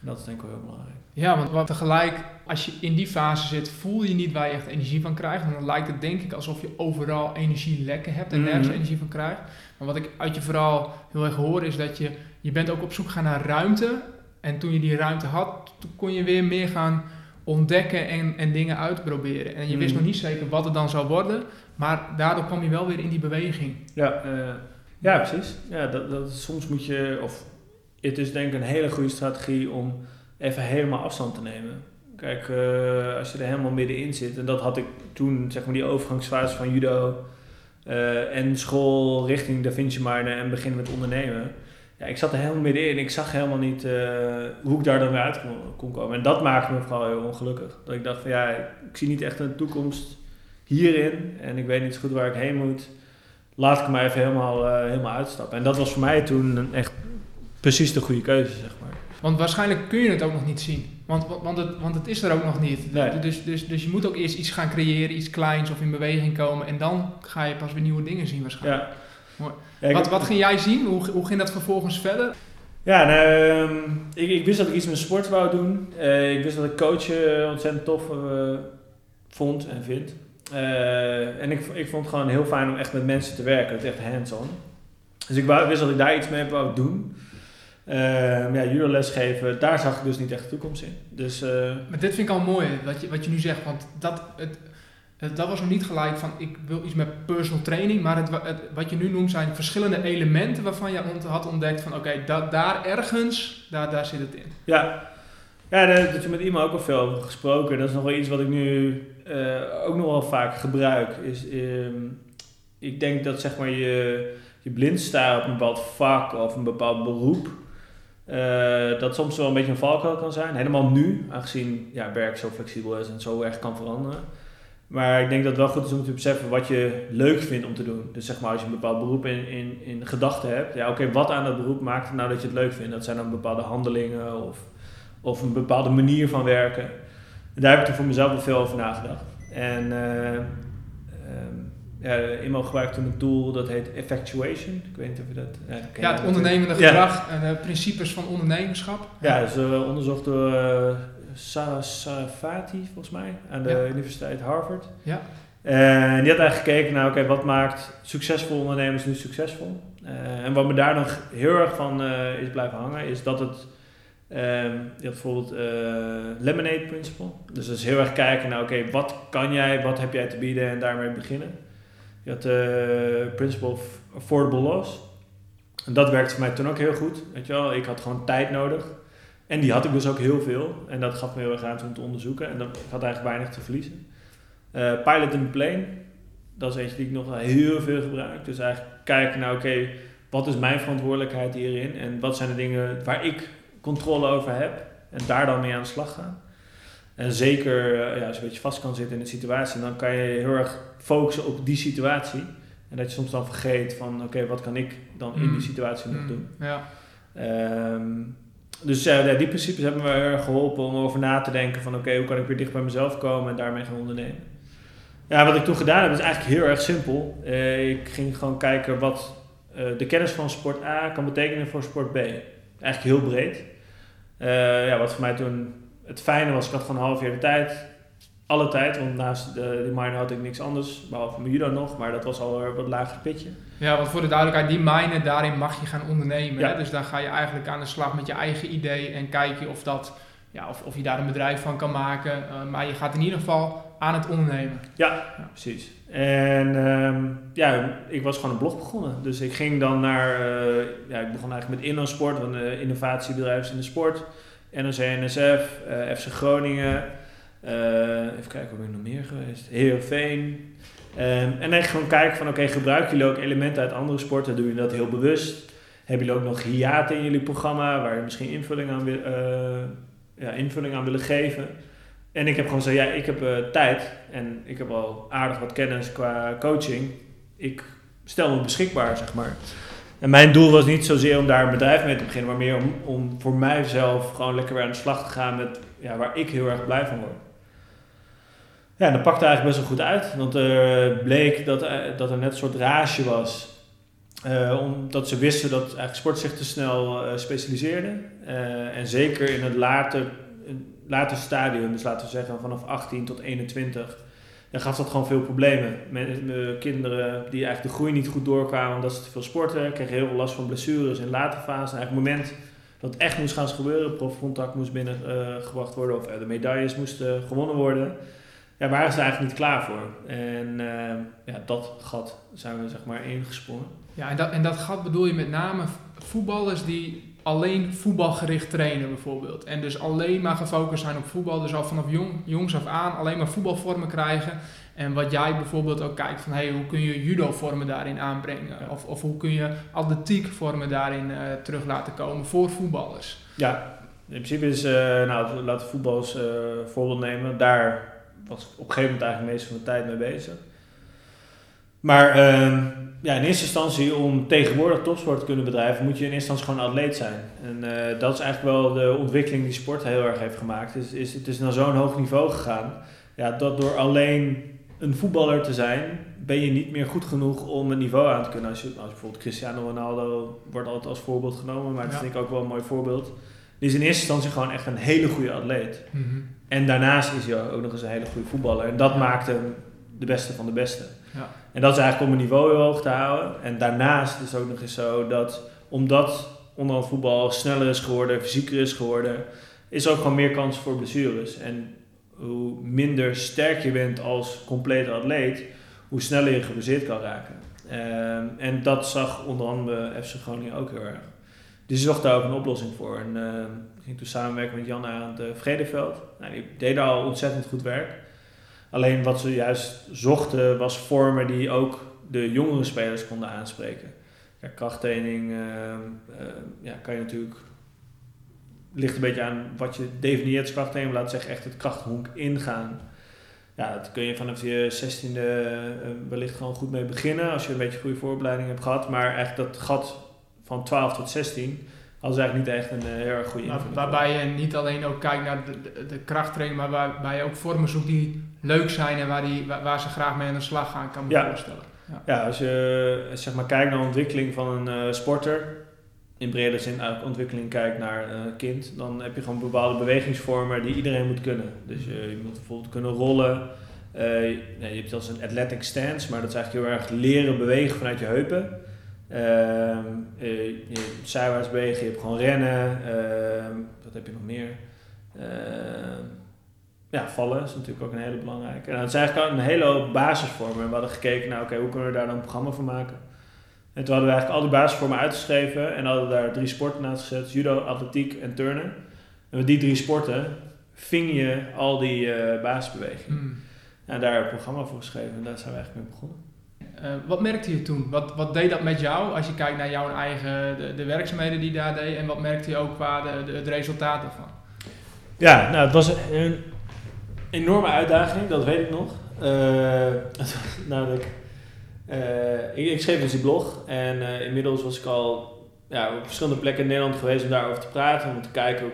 En dat is denk ik wel heel belangrijk. Ja, want tegelijk, als je in die fase zit, voel je niet waar je echt energie van krijgt. En dan lijkt het denk ik alsof je overal energielekken hebt en nergens energie van krijgt. Maar wat ik uit je verhaal heel erg hoor is dat je bent ook op zoek gaan naar ruimte. En toen je die ruimte had, toen kon je weer meer gaan ontdekken en dingen uitproberen. En je wist nog niet zeker wat het dan zou worden, maar daardoor kwam je wel weer in die beweging. Ja, precies. Ja, dat, soms moet je, of het is denk ik een hele goede strategie om even helemaal afstand te nemen. Kijk, als je er helemaal middenin zit, en dat had ik toen, zeg maar die overgangsfase van judo en school richting Da Vinci Minor en beginnen met ondernemen. Ja, ik zat er helemaal middenin. Ik zag helemaal niet hoe ik daar dan weer uit kon komen. En dat maakte me vooral heel ongelukkig. Dat ik dacht van ik zie niet echt een toekomst hierin. En ik weet niet zo goed waar ik heen moet. Laat ik maar even helemaal uitstappen. En dat was voor mij toen echt precies de goede keuze, zeg maar. Want waarschijnlijk kun je het ook nog niet zien. Want het is er ook nog niet. Nee. Dus je moet ook eerst iets gaan creëren, iets kleins of in beweging komen. En dan ga je pas weer nieuwe dingen zien waarschijnlijk. Ja. Wat ging jij zien? Hoe ging dat vervolgens verder? Ja, ik wist dat ik iets met sport wou doen. Ik wist dat ik coachen ontzettend tof vond en vind. En ik vond het gewoon heel fijn om echt met mensen te werken. Het is echt hands-on. Dus ik wist dat ik daar iets mee wou doen. Ja, judoles geven, daar zag ik dus niet echt de toekomst in. Dus, maar dit vind ik al mooi, wat je nu zegt. Want dat was nog niet gelijk van ik wil iets met personal training. Maar wat je nu noemt zijn verschillende elementen waarvan je had ontdekt van oké, daar zit het in. Ja. Ja, daar heb je met Imo ook al veel over gesproken. Dat is nog wel iets wat ik nu ook nog wel vaak gebruik. Is, ik denk dat zeg maar je blind staren op een bepaald vak of een bepaald beroep. Dat soms wel een beetje een valkuil kan zijn. Helemaal nu, aangezien werk zo flexibel is en zo erg kan veranderen. Maar ik denk dat het wel goed is om te beseffen wat je leuk vindt om te doen. Dus zeg maar als je een bepaald beroep in gedachten hebt. Ja, oké, wat aan dat beroep maakt het nou dat je het leuk vindt? Dat zijn dan bepaalde handelingen of een bepaalde manier van werken. Daar heb ik er voor mezelf wel veel over nagedacht. En Imo gebruikte een tool dat heet effectuation. Ik weet niet of je dat... het ondernemende gedrag en principes van ondernemerschap. Ja, dat is onderzocht door Sarasvathy volgens mij aan de Universiteit Harvard. Ja. En die had eigenlijk gekeken naar oké, wat maakt succesvolle ondernemers nu succesvol? En wat me daar nog heel erg van is blijven hangen is dat het... je hebt bijvoorbeeld Lemonade Principle. Dus dat is heel erg kijken naar oké, wat kan jij, wat heb jij te bieden en daarmee beginnen. Je had Principle of Affordable Loss. En dat werkte voor mij toen ook heel goed. Weet je wel, ik had gewoon tijd nodig. En die had ik dus ook heel veel. En dat gaf me heel erg aan om te onderzoeken. En ik had eigenlijk weinig te verliezen. Pilot in the Plane. Dat is eentje die ik nog heel veel gebruik. Dus eigenlijk kijken naar oké, wat is mijn verantwoordelijkheid hierin? En wat zijn de dingen waar ik controle over heb en daar dan mee aan de slag gaan. En zeker als je een beetje vast kan zitten in een situatie, dan kan je heel erg focussen op die situatie. En dat je soms dan vergeet van oké, wat kan ik dan in die situatie nog doen. Ja. Dus die principes hebben me heel erg geholpen om over na te denken van oké, hoe kan ik weer dicht bij mezelf komen en daarmee gaan ondernemen. Ja, wat ik toen gedaan heb is eigenlijk heel erg simpel. Ik ging gewoon kijken wat de kennis van sport A kan betekenen voor sport B. Eigenlijk heel breed. Wat voor mij toen het fijne was, ik had gewoon een half jaar de tijd. Alle tijd, want naast de minor had ik niks anders, behalve mijn judo nog, maar dat was al een wat lager pitje. Ja, want voor de duidelijkheid, die minor, daarin mag je gaan ondernemen. Ja. Hè? Dus daar ga je eigenlijk aan de slag met je eigen idee en kijk je of je daar een bedrijf van kan maken. Maar je gaat in ieder geval aan het ondernemen. Ja. Precies. En ik was gewoon een blog begonnen. Dus ik ging dan naar... ik begon eigenlijk met InnoSport, want innovatiebedrijf is in de sport. NOC-NSF, FC Groningen. Even kijken, hoe ben ik nog meer geweest? Heerenveen. En dan gewoon kijken van oké, gebruiken jullie ook elementen uit andere sporten? Doe je dat heel bewust? Hebben jullie ook nog hiaten in jullie programma waar je misschien invulling aan wil... invulling aan willen geven. En ik heb gewoon gezegd, ik heb tijd en ik heb al aardig wat kennis qua coaching. Ik stel me beschikbaar, zeg maar. En mijn doel was niet zozeer om daar een bedrijf mee te beginnen, maar meer om voor mijzelf gewoon lekker weer aan de slag te gaan met waar ik heel erg blij van word. Ja, en dat pakte eigenlijk best wel goed uit, want er bleek dat er net een soort rage was. Omdat ze wisten dat eigenlijk sport zich te snel specialiseerde. En zeker in het later stadium, dus laten we zeggen vanaf 18 tot 21... dan gaf dat gewoon veel problemen. Met kinderen die eigenlijk de groei niet goed doorkwamen omdat ze te veel sporten, kregen heel veel last van blessures in later fasen. Eigenlijk op het moment dat het echt moest gaan gebeuren, profcontact moest binnengebracht worden of de medailles moesten gewonnen worden, waren ze eigenlijk niet klaar voor. En dat gat zijn we zeg maar ingesprongen. Ja, en dat gat bedoel je met name voetballers die alleen voetbalgericht trainen bijvoorbeeld. En dus alleen maar gefocust zijn op voetbal. Dus al vanaf jongs af aan alleen maar voetbalvormen krijgen. En wat jij bijvoorbeeld ook kijkt van hoe kun je judovormen daarin aanbrengen? Ja. Of hoe kun je atletiekvormen daarin terug laten komen voor voetballers? Ja, in principe is, laten we voetbal als voorbeeld nemen. Daar was ik op een gegeven moment eigenlijk meestal van de tijd mee bezig. Maar in eerste instantie om tegenwoordig topsport te kunnen bedrijven moet je in eerste instantie gewoon atleet zijn. En dat is eigenlijk wel de ontwikkeling die sport heel erg heeft gemaakt. Het is naar zo'n hoog niveau gegaan. Ja, dat door alleen een voetballer te zijn ben je niet meer goed genoeg om een niveau aan te kunnen. Als bijvoorbeeld Cristiano Ronaldo wordt altijd als voorbeeld genomen, maar dat vind ik ook wel een mooi voorbeeld. Die is in eerste instantie gewoon echt een hele goede atleet. Mm-hmm. En daarnaast is hij ook nog eens een hele goede voetballer. En dat maakt hem de beste van de beste. Ja. En dat is eigenlijk om het niveau heel hoog te houden. En daarnaast is het ook nog eens zo dat, omdat onderhand voetbal sneller is geworden, fysieker is geworden, is er ook gewoon meer kans voor blessures. En hoe minder sterk je bent als complete atleet, hoe sneller je geblesseerd kan raken. En dat zag onder andere FC Groningen ook heel erg. Dus ze zocht daar ook een oplossing voor. En ik ging toen samenwerken met Jan Arend Vredeveld. Nou, die deed al ontzettend goed werk. Alleen wat ze juist zochten was vormen die ook de jongere spelers konden aanspreken. Ja, krachttraining kan je natuurlijk, ligt een beetje aan wat je definieert als krachttraining, laat zeggen echt het krachthonk ingaan. Ja, dat kun je vanaf je 16e wellicht gewoon goed mee beginnen als je een beetje goede voorbereiding hebt gehad. Maar echt dat gat van 12 tot 16 hadden ze eigenlijk niet echt een heel erg goede invulling. Waarbij je niet alleen ook kijkt naar de krachttraining, maar waarbij je ook vormen zoekt die leuk zijn en waar ze graag mee aan de slag gaan, kan me voorstellen. Ja, als je zeg maar kijkt naar de ontwikkeling van een sporter, in brede zin eigenlijk ontwikkeling kijkt naar een kind, dan heb je gewoon bepaalde bewegingsvormen die iedereen moet kunnen. Dus je moet bijvoorbeeld kunnen rollen. Je hebt zelfs een athletic stance, maar dat is eigenlijk heel erg leren bewegen vanuit je heupen. Je hebt zijwaarts bewegen, je hebt gewoon rennen. Wat heb je nog meer? Vallen is natuurlijk ook een hele belangrijke. Nou, het is eigenlijk een hele hoop basisvormen. En we hadden gekeken naar, hoe kunnen we daar dan een programma van maken? En toen hadden we eigenlijk al die basisvormen uitgeschreven en hadden daar 3 sporten naast gezet. Judo, atletiek en turnen. En met die 3 sporten ving je al die basisbewegingen. En daar hebben we een programma voor geschreven en daar zijn we eigenlijk mee begonnen. Wat merkte je toen? Wat deed dat met jou als je kijkt naar jouw eigen de werkzaamheden die je daar deed? En wat merkte je ook qua het resultaat daarvan? Ja, nou het was een enorme uitdaging, dat weet ik nog. Namelijk, ik schreef dus die blog en inmiddels was ik al op verschillende plekken in Nederland geweest om daarover te praten. Om te kijken,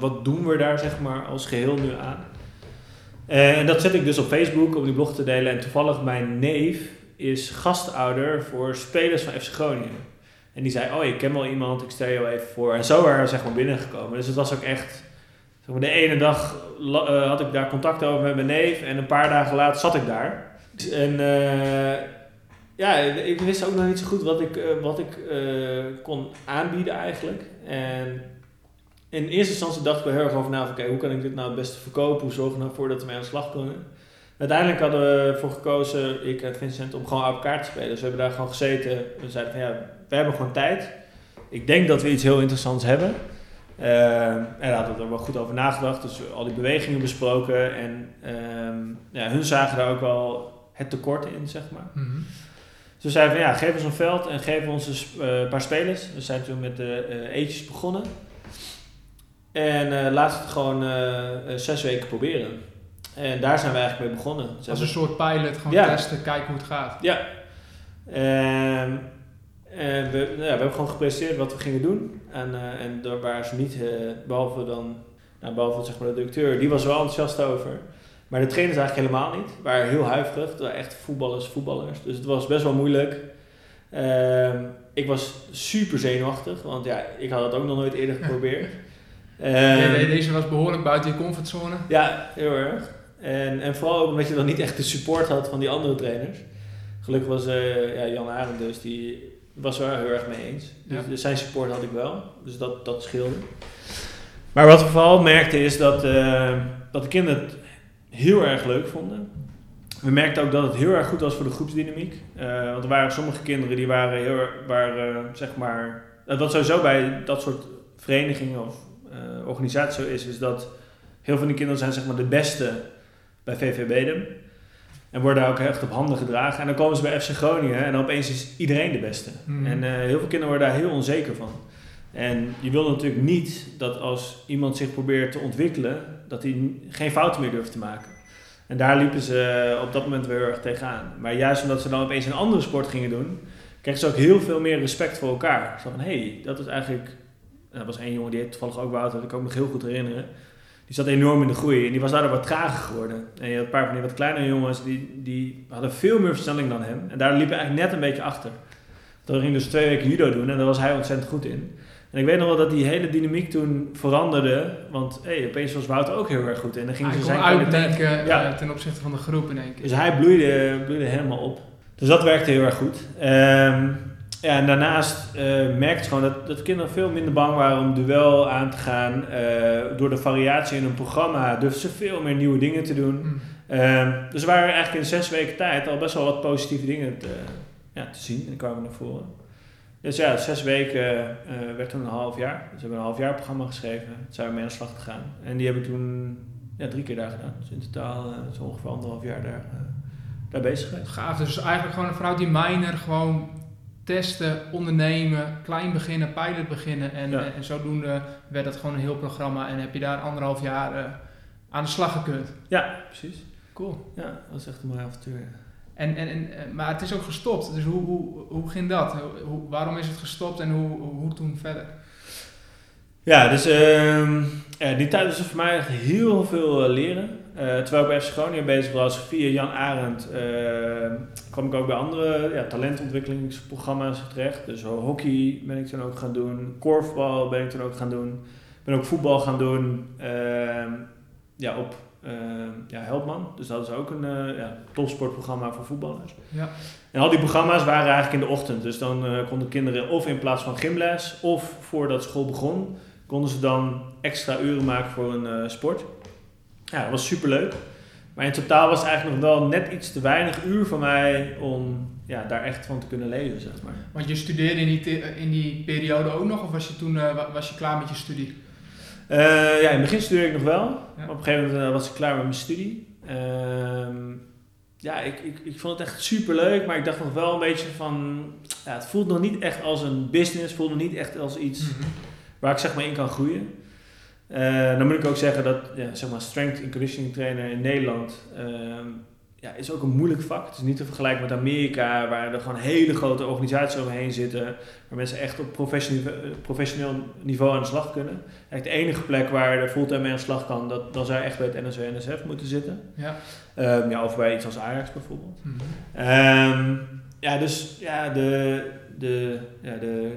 wat doen we daar zeg maar als geheel nu aan? En dat zet ik dus op Facebook om die blog te delen. En toevallig mijn neef is gastouder voor spelers van FC Groningen. En die zei, ik ken wel iemand, ik stel jou even voor. En zo er zeg maar binnengekomen. Dus het was ook echt, zeg maar, de ene dag had ik daar contact over met mijn neef. En een paar dagen later zat ik daar. En ik wist ook nog niet zo goed wat ik kon aanbieden eigenlijk. En in eerste instantie dacht ik wel heel erg over na, hoe kan ik dit nou het beste verkopen? Hoe zorg ik nou voor dat we mee aan de slag kunnen? Uiteindelijk hadden we ervoor gekozen, ik en Vincent, om gewoon uit elkaar te spelen. Dus we hebben daar gewoon gezeten. We zeiden van we hebben gewoon tijd. Ik denk dat we iets heel interessants hebben. En daar hadden we er wel goed over nagedacht. Dus al die bewegingen besproken. En hun zagen daar ook wel het tekort in, zeg maar. Mm-hmm. Dus we zeiden van geef ons een veld en geef ons een paar spelers. We zijn toen met de eetjes begonnen. En laten we het gewoon 6 weken proberen. En daar zijn we eigenlijk mee begonnen. Dus als een soort pilot, gewoon testen, kijken hoe het gaat. Ja. En we hebben gewoon gepresenteerd wat we gingen doen. En daar waren ze niet, behalve zeg maar de directeur, die was wel enthousiast over. Maar de trainers eigenlijk helemaal niet. Waren heel huiverig. Het waren echt voetballers. Dus het was best wel moeilijk. Ik was super zenuwachtig, want ik had dat ook nog nooit eerder geprobeerd. Deze was behoorlijk buiten je comfortzone. Ja, heel erg. En vooral ook omdat je dan niet echt de support had van die andere trainers. Gelukkig was Jan Arend dus, die was er heel erg mee eens. Ja. Dus zijn support had ik wel, dus dat scheelde. Maar wat we vooral merkten is dat de kinderen het heel erg leuk vonden. We merkten ook dat het heel erg goed was voor de groepsdynamiek. Want er waren sommige kinderen die waren heel erg, zeg maar, wat sowieso bij dat soort verenigingen of organisatie zo is dat heel veel van die kinderen zijn zeg maar de beste bij VV Bedum en worden daar ook echt op handen gedragen en dan komen ze bij FC Groningen en dan opeens is iedereen de beste en heel veel kinderen worden daar heel onzeker van en je wil natuurlijk niet dat als iemand zich probeert te ontwikkelen dat hij geen fouten meer durft te maken en daar liepen ze op dat moment weer heel erg tegenaan, maar juist omdat ze dan opeens een andere sport gingen doen kregen ze ook heel veel meer respect voor elkaar. Zo van dat is eigenlijk. En dat was één jongen die heet toevallig ook Wouter, dat ik ook nog heel goed herinneren. Die zat enorm in de groei en die was daardoor wat trager geworden. En je had een paar van die wat kleinere jongens, die hadden veel meer versnelling dan hem. En daar liep hij eigenlijk net een beetje achter. Toen ging dus 2 weken judo doen en daar was hij ontzettend goed in. En En ik weet nog wel dat die hele dynamiek toen veranderde. Want opeens was Wouter ook heel erg goed. En dan ging ze zijn uitdenken ten opzichte van de groep in één keer. Dus hij bloeide helemaal op. Dus dat werkte heel erg goed. Ja, en daarnaast merkte je gewoon dat kinderen veel minder bang waren om duel aan te gaan. Door de variatie in hun programma durfden ze veel meer nieuwe dingen te doen. Dus er waren eigenlijk in 6 weken tijd al best wel wat positieve dingen te zien. En kwamen naar voren. Dus 6 weken werd toen een half jaar. Dus we hebben een half jaar programma geschreven. Toen zijn we mee aan de slag gegaan. En die heb ik toen 3 keer daar gedaan. Dus in totaal zo ongeveer 1,5 jaar daar bezig geweest. Gaaf, dus eigenlijk gewoon een vrouw die minor gewoon testen, ondernemen, klein beginnen, pilot beginnen. En zodoende werd dat gewoon een heel programma. En heb je daar 1,5 jaar aan de slag gekund. Ja, precies. Cool. Ja, dat was echt een mooi avontuur. Maar het is ook gestopt, dus hoe ging dat? Waarom is het gestopt en hoe toen verder? Ja, dus die tijd was voor mij echt heel veel leren. Terwijl ik bij FC Groningen bezig was, via Jan Arend kwam ik ook bij andere talentontwikkelingsprogramma's terecht. Dus hockey ben ik toen ook gaan doen, korfbal ben ik toen ook gaan doen. Ben ook voetbal gaan doen op... Helpman. Dus dat is ook een topsportprogramma voor voetballers. Ja. En al die programma's waren eigenlijk in de ochtend. Dus dan konden kinderen of in plaats van gymles of voordat school begon, konden ze dan extra uren maken voor een sport. Ja, dat was superleuk. Maar in totaal was het eigenlijk nog wel net iets te weinig uur voor mij om daar echt van te kunnen leven, zeg maar. Want je studeerde in die periode ook nog, of was je toen was je klaar met je studie? In het begin studeerde ik nog wel. Ja. Maar op een gegeven moment was ik klaar met mijn studie. Ik vond het echt superleuk, maar ik dacht nog wel een beetje van... Ja, het voelt nog niet echt als een business, voelt nog niet echt als iets waar ik zeg maar in kan groeien. Dan moet ik ook zeggen dat strength and conditioning trainer in Nederland is ook een moeilijk vak. Het is niet te vergelijken met Amerika, waar er gewoon hele grote organisaties omheen zitten, waar mensen echt op professioneel niveau aan de slag kunnen. Eigenlijk de enige plek waar de fulltime mee aan de slag kan, dan zou je echt bij het NOC-NSF moeten zitten. Ja. Of bij iets als Ajax bijvoorbeeld.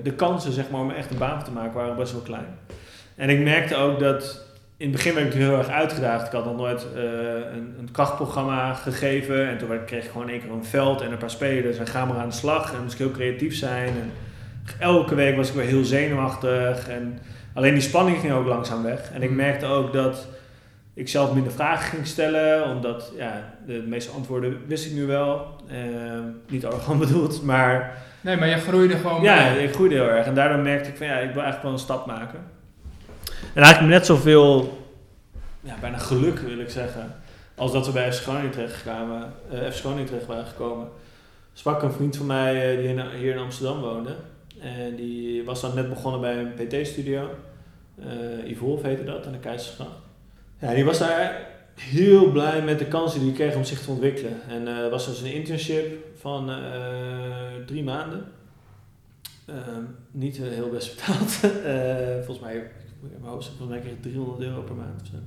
De kansen zeg maar, om echt een baan te maken waren best wel klein. En ik merkte ook dat... In het begin werd ik heel erg uitgedaagd. Ik had nog nooit een krachtprogramma gegeven. En toen kreeg ik gewoon één keer een veld en een paar spelers. En ga maar aan de slag. En moest ik heel creatief zijn. En elke week was ik weer heel zenuwachtig. En alleen die spanning ging ook langzaam weg. En ik merkte ook dat ik zelf minder vragen ging stellen. Omdat de meeste antwoorden wist ik nu wel. Niet arrogant bedoeld, maar... Nee, maar je groeide gewoon. Ja, ik groeide heel erg. En daardoor merkte ik van ik wil eigenlijk wel een stap maken. En eigenlijk net zoveel, bijna geluk wil ik zeggen, als dat we bij FC Groningen terecht waren gekomen. Sprak een vriend van mij die hier in Amsterdam woonde. En die was dan net begonnen bij een PT-studio. Evolve heette dat, aan de Keizersgracht. Ja, die was daar heel blij met de kansen die hij kreeg om zich te ontwikkelen. En dat was dus een internship van 3 maanden. Niet heel best betaald. Volgens mij... Volgens mij kreeg ik €300 per maand of zo.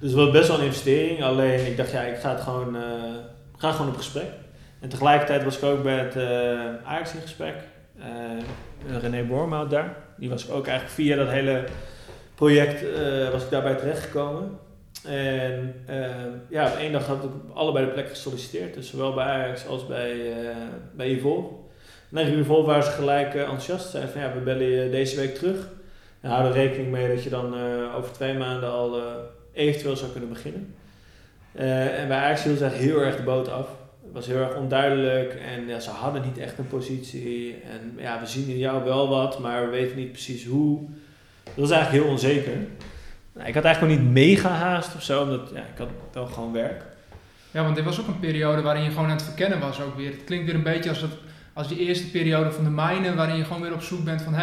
Dus het was best wel een investering. Alleen ik dacht, ik ga het gewoon, op gesprek. En tegelijkertijd was ik ook bij het Ajax in gesprek. René Wormhout daar. Die was ik ook eigenlijk via dat hele project was ik daarbij terechtgekomen. En op 1 dag had ik allebei de plek gesolliciteerd. Dus zowel bij Ajax als bij Evolve. En bij Evolve waren ze gelijk enthousiast. Zeiden van we bellen je deze week terug. En hou er rekening mee dat je dan over 2 maanden al eventueel zou kunnen beginnen. En bij Ajax hield ze heel erg de boot af. Het was heel erg onduidelijk en ze hadden niet echt een positie. En we zien in jou wel wat, maar we weten niet precies hoe. Dat was eigenlijk heel onzeker. Nou, ik had eigenlijk nog niet mega haast of zo, omdat ik had wel gewoon werk. Ja, want dit was ook een periode waarin je gewoon aan het verkennen was ook weer. Het klinkt weer een beetje als die eerste periode van de mijnen, waarin je gewoon weer op zoek bent van...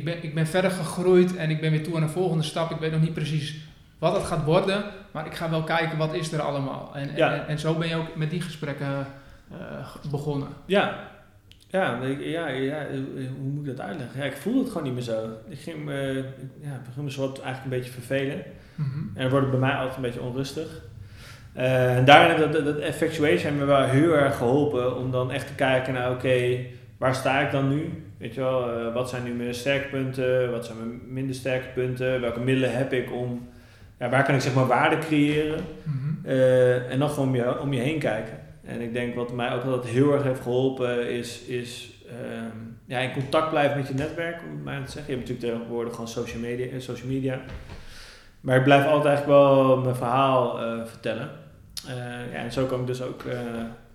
Ik ben verder gegroeid en ik ben weer toe aan een volgende stap. Ik weet nog niet precies wat het gaat worden, maar ik ga wel kijken wat is er allemaal. En zo ben je ook met die gesprekken begonnen. Hoe moet ik dat uitleggen? Ja, ik voelde het gewoon niet meer zo. Ik ging begon me zo eigenlijk een beetje vervelen. En het wordt bij mij altijd een beetje onrustig. En daarin heeft dat effectuation me wel heel erg geholpen om dan echt te kijken naar oké, waar sta ik dan nu? Weet je wel, wat zijn nu mijn sterke punten, wat zijn mijn minder sterke punten, welke middelen heb ik om, ja, waar kan ik zeg maar waarde creëren? Mm-hmm. En dan gewoon om je heen kijken. En ik denk wat mij ook altijd heel erg heeft geholpen is in contact blijven met je netwerk, om het maar te zeggen. Je hebt natuurlijk tegenwoordig gewoon social media. Maar ik blijf altijd eigenlijk wel mijn verhaal vertellen. En zo kom ik dus ook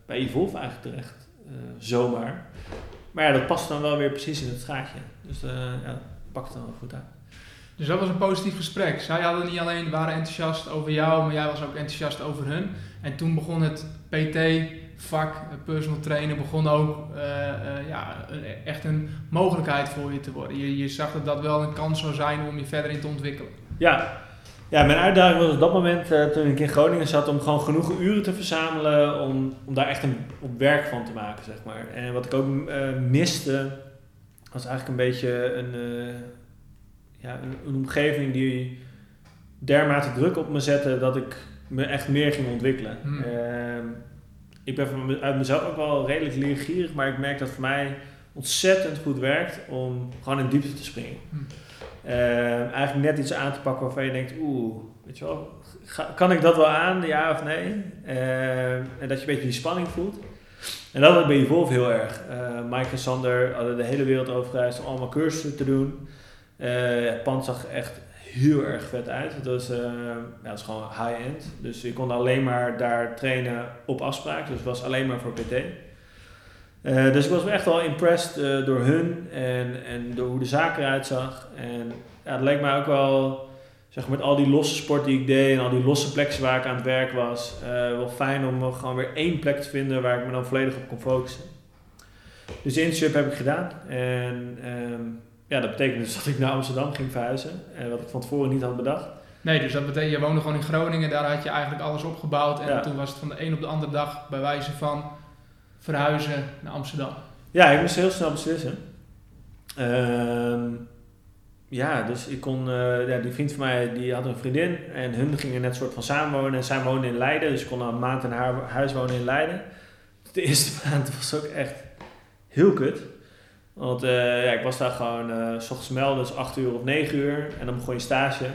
bij Evolve eigenlijk terecht, zomaar. Maar ja, dat past dan wel weer precies in het straatje. Dus dat pakt dan wel goed uit. Dus dat was een positief gesprek. Zij hadden niet alleen, waren enthousiast over jou, maar jij was ook enthousiast over hun. En toen begon het PT-vak, personal trainer, begon ook echt een mogelijkheid voor je te worden. Je zag dat dat wel een kans zou zijn om je verder in te ontwikkelen. Ja, mijn uitdaging was op dat moment, toen ik in Groningen zat, om gewoon genoeg uren te verzamelen om daar echt op werk van te maken, zeg maar. En wat ik ook miste, was eigenlijk een beetje een omgeving die dermate druk op me zette dat ik me echt meer ging ontwikkelen. Mm. Ik ben uit mezelf ook wel redelijk leergierig, maar ik merk dat voor mij ontzettend goed werkt om gewoon in diepte te springen. Mm. Eigenlijk net iets aan te pakken waarvan je denkt, weet je wel, kan ik dat wel aan, ja of nee? En dat je een beetje die spanning voelt. En dat had ik bij Evolve heel erg. Mike en Sander hadden de hele wereld overgereisd om allemaal cursussen te doen. Het pand zag echt heel erg vet uit. Het was gewoon high-end. Dus je kon alleen maar daar trainen op afspraak. Dus het was alleen maar voor PT. Dus ik was echt wel impressed door hun en door hoe de zaak eruit zag. En ja, het leek mij ook wel, zeg maar, met al die losse sport die ik deed en al die losse plekken waar ik aan het werk was, wel fijn om gewoon weer één plek te vinden waar ik me dan volledig op kon focussen. Dus de internship heb ik gedaan. En dat betekent dus dat ik naar Amsterdam ging verhuizen. Wat ik van tevoren niet had bedacht. Nee, dus dat betekent, je woonde gewoon in Groningen, daar had je eigenlijk alles opgebouwd. En Toen was het van de een op de andere dag bij wijze van verhuizen naar Amsterdam. Ja, ik moest heel snel beslissen. Dus ik kon... die vriend van mij, die had een vriendin. En hun gingen net soort van samenwonen. En zij woonde in Leiden. Dus ik kon al een maand in haar huis wonen in Leiden. De eerste maand was ook echt heel kut. Want ik was daar gewoon... 's ochtends melden, dus 8 uur of 9 uur. En dan begon je stage.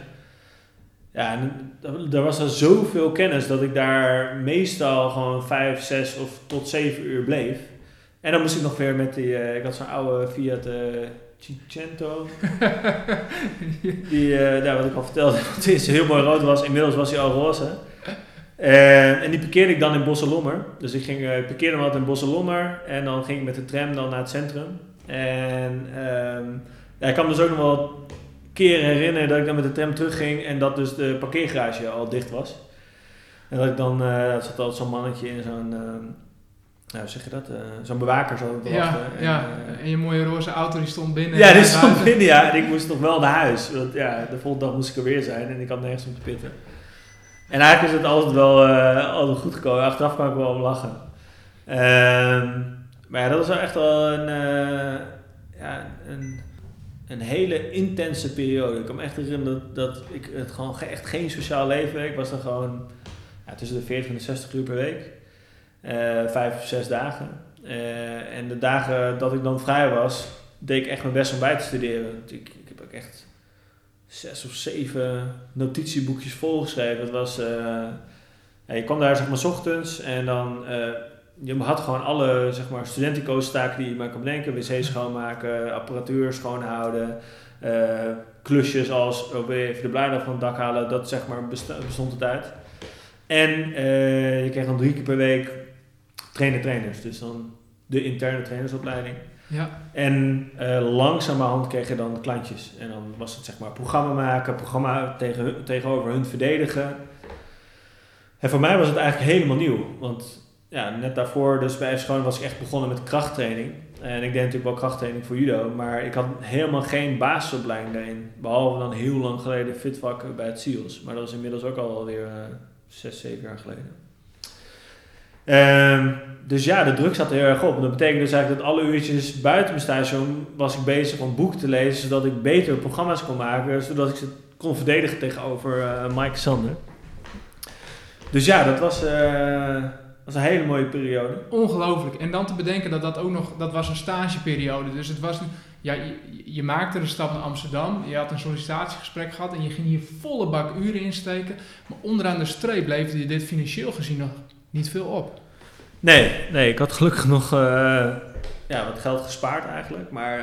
Ja, en er was dan zoveel kennis dat ik daar meestal gewoon 5, 6 of tot 7 uur bleef. En dan moest ik nog weer met die... ik had zo'n oude Fiat Cinquecento. Wat ik al vertelde, het is heel mooi rood was. Inmiddels was hij al roze. En die parkeerde ik dan in Bos en Lommer. Dus ik ging parkeerde hem altijd in Bos en Lommer. En dan ging ik met de tram dan naar het centrum. En ik kan me dus ook nog wel keren herinneren dat ik dan met de tram terugging en dat dus de parkeergarage al dicht was. En dat ik dan, zat altijd zo'n mannetje in zo'n, hoe zeg je dat, zo'n bewaker zat ik te wachten. En je mooie roze auto die stond binnen. Ja, die stond buiten binnen, ja. En ik moest nog wel naar huis. Want ja, de volgende dag moest ik er weer zijn en ik had nergens om te pitten. En eigenlijk is het altijd wel altijd goed gekomen. Achteraf kan ik wel om lachen. Maar ja, dat was echt wel een hele intense periode. Ik kan me echt herinneren dat ik het gewoon echt geen sociaal leven. Ik was dan gewoon tussen de 40 en de 60 uur per week. 5 of 6 dagen. En de dagen dat ik dan vrij was, deed ik echt mijn best om bij te studeren. Ik heb ook echt 6 of 7 notitieboekjes volgeschreven. Het was, je kwam daar zeg maar 's ochtends en dan... je had gewoon alle, zeg maar, studentencoachtaken die je maar kan bedenken. Wc schoonmaken, apparatuur schoonhouden. Klusjes als even de bladeren van het dak halen. Dat, zeg maar, bestond het uit. En je kreeg dan 3 keer per week trainers. Dus dan de interne trainersopleiding. Ja. En langzamerhand kreeg je dan klantjes. En dan was het, zeg maar, programma maken. Programma tegenover hun verdedigen. En voor mij was het eigenlijk helemaal nieuw. Want... ja, net daarvoor, dus bij FC Groningen was ik echt begonnen met krachttraining. En ik deed natuurlijk wel krachttraining voor judo, maar ik had helemaal geen basisopleiding daarin. Behalve dan heel lang geleden fitvak bij het SEALS. Maar dat was inmiddels ook alweer 6, 7 jaar geleden. Dus ja, de druk zat er heel erg op. En dat betekent dus eigenlijk dat alle uurtjes buiten mijn station was ik bezig om boeken te lezen, zodat ik betere programma's kon maken, zodat ik ze kon verdedigen tegenover Mike Sander. Dus ja, dat was... Dat was een hele mooie periode. Ongelooflijk. En dan te bedenken dat dat ook nog... Dat was een stageperiode. Dus het was... Ja, je maakte de stap naar Amsterdam. Je had een sollicitatiegesprek gehad. En je ging hier volle bak uren insteken. Maar onderaan de streep leefde je dit financieel gezien nog niet veel op. Nee. Ik had gelukkig nog... wat geld gespaard eigenlijk. Maar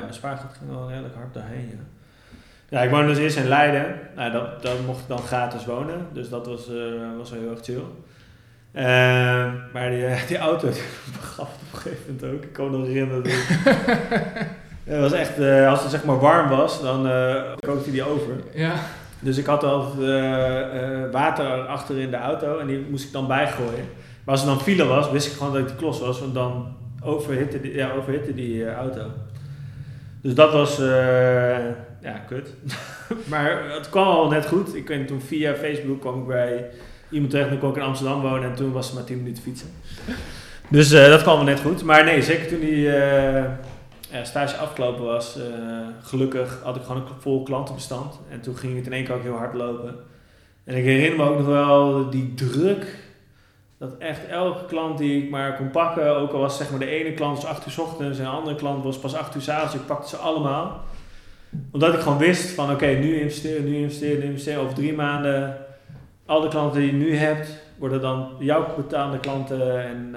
mijn spaargeld ging wel redelijk hard doorheen. Ja. Ja, ik woonde dus eerst in Leiden. Nou, dat mocht ik dan gratis wonen. Dus dat was wel heel erg chill. Maar die auto begaf op een gegeven moment ook. Ik kon me nog herinneren. Het was echt, als het zeg maar warm was, dan kookte die over. Ja. Dus ik had altijd water achter in de auto en die moest ik dan bijgooien. Maar als er dan file was, wist ik gewoon dat ik de klos was. Want dan overhitte die auto. Dus dat was... kut. Maar het kwam al net goed. Ik weet toen via Facebook kwam ik bij iemand terecht. Dan kon ik in Amsterdam wonen en toen was het maar 10 minuten fietsen. Dus dat kwam wel net goed. Maar nee, zeker toen die stage afgelopen was. Gelukkig had ik gewoon een vol klantenbestand. En toen ging het in één keer ook heel hard lopen. En ik herinner me ook nog wel die druk. Dat echt elke klant die ik maar kon pakken. Ook al was zeg maar de ene klant was 8 uur 's ochtends en de andere klant was pas 8 uur 's avonds. Ik pakte ze allemaal. Omdat ik gewoon wist van oké, nu investeren. Over 3 maanden, al de klanten die je nu hebt, worden dan jouw betalende klanten. En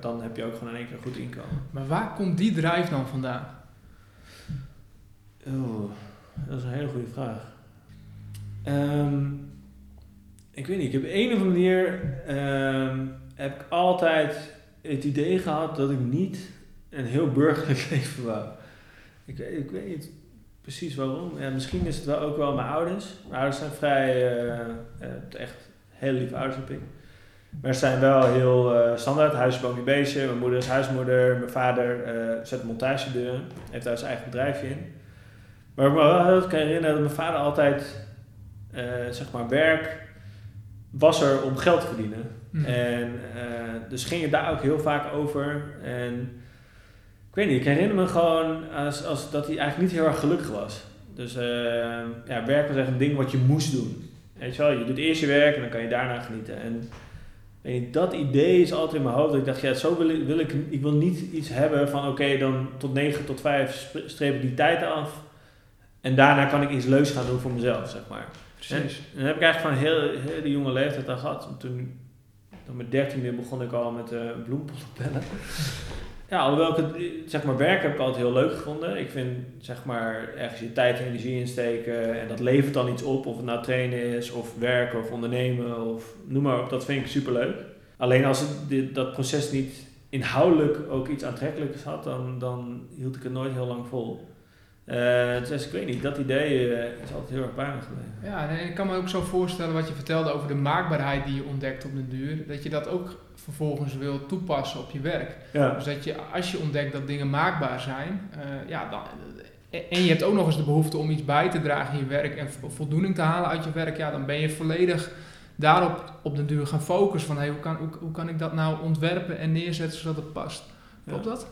dan heb je ook gewoon in één keer goed inkomen. Maar waar komt die drive dan vandaan? Dat is een hele goede vraag. Ik weet niet, ik heb op een of andere manier heb ik altijd het idee gehad dat ik niet een heel burgerlijk leven wou. Ik weet niet precies waarom. Ja, misschien is het wel ook wel mijn ouders. Mijn ouders zijn vrij, echt heel lieve ouders heb ik. Maar ze zijn wel heel standaard. Huisboompje beestje. Mijn moeder is huismoeder. Mijn vader zet montagedeuren. Heeft daar zijn eigen bedrijfje in. Maar ik me wel heel kan herinneren dat mijn vader altijd werk was er om geld te verdienen. Mm. En dus ging het daar ook heel vaak over. En ik weet niet, ik herinner me gewoon als dat hij eigenlijk niet heel erg gelukkig was. Dus werk was echt een ding wat je moest doen. Weet je wel, je doet eerst je werk en dan kan je daarna genieten. En weet je, dat idee is altijd in mijn hoofd. Dat ik dacht, ja, zo wil ik wil niet iets hebben van oké, dan tot 9 tot 5 streep ik die tijd af. En daarna kan ik iets leuks gaan doen voor mezelf, zeg maar. Precies. En dat heb ik eigenlijk van hele jonge leeftijd aan gehad. Want toen, met 13 weer begon ik al met bloempottenbellen. Ja, alhoewel ik het, werk heb ik altijd heel leuk gevonden. Ik vind, ergens je tijd en energie insteken en dat levert dan iets op. Of het nou trainen is, of werken, of ondernemen, of noem maar op. Dat vind ik superleuk. Alleen als dat proces niet inhoudelijk ook iets aantrekkelijks had, dan hield ik het nooit heel lang vol. Dus ik weet niet, dat idee is altijd heel erg bij me gebleven. Ja, en ik kan me ook zo voorstellen wat je vertelde over de maakbaarheid die je ontdekt op den duur. Dat je dat ook vervolgens wil toepassen op je werk. Ja. Dus dat je, als je ontdekt dat dingen maakbaar zijn, en je hebt ook nog eens de behoefte om iets bij te dragen in je werk en voldoening te halen uit je werk, ja, dan ben je volledig daarop op den duur gaan focussen van hoe kan ik dat nou ontwerpen en neerzetten zodat het past. Klopt dat?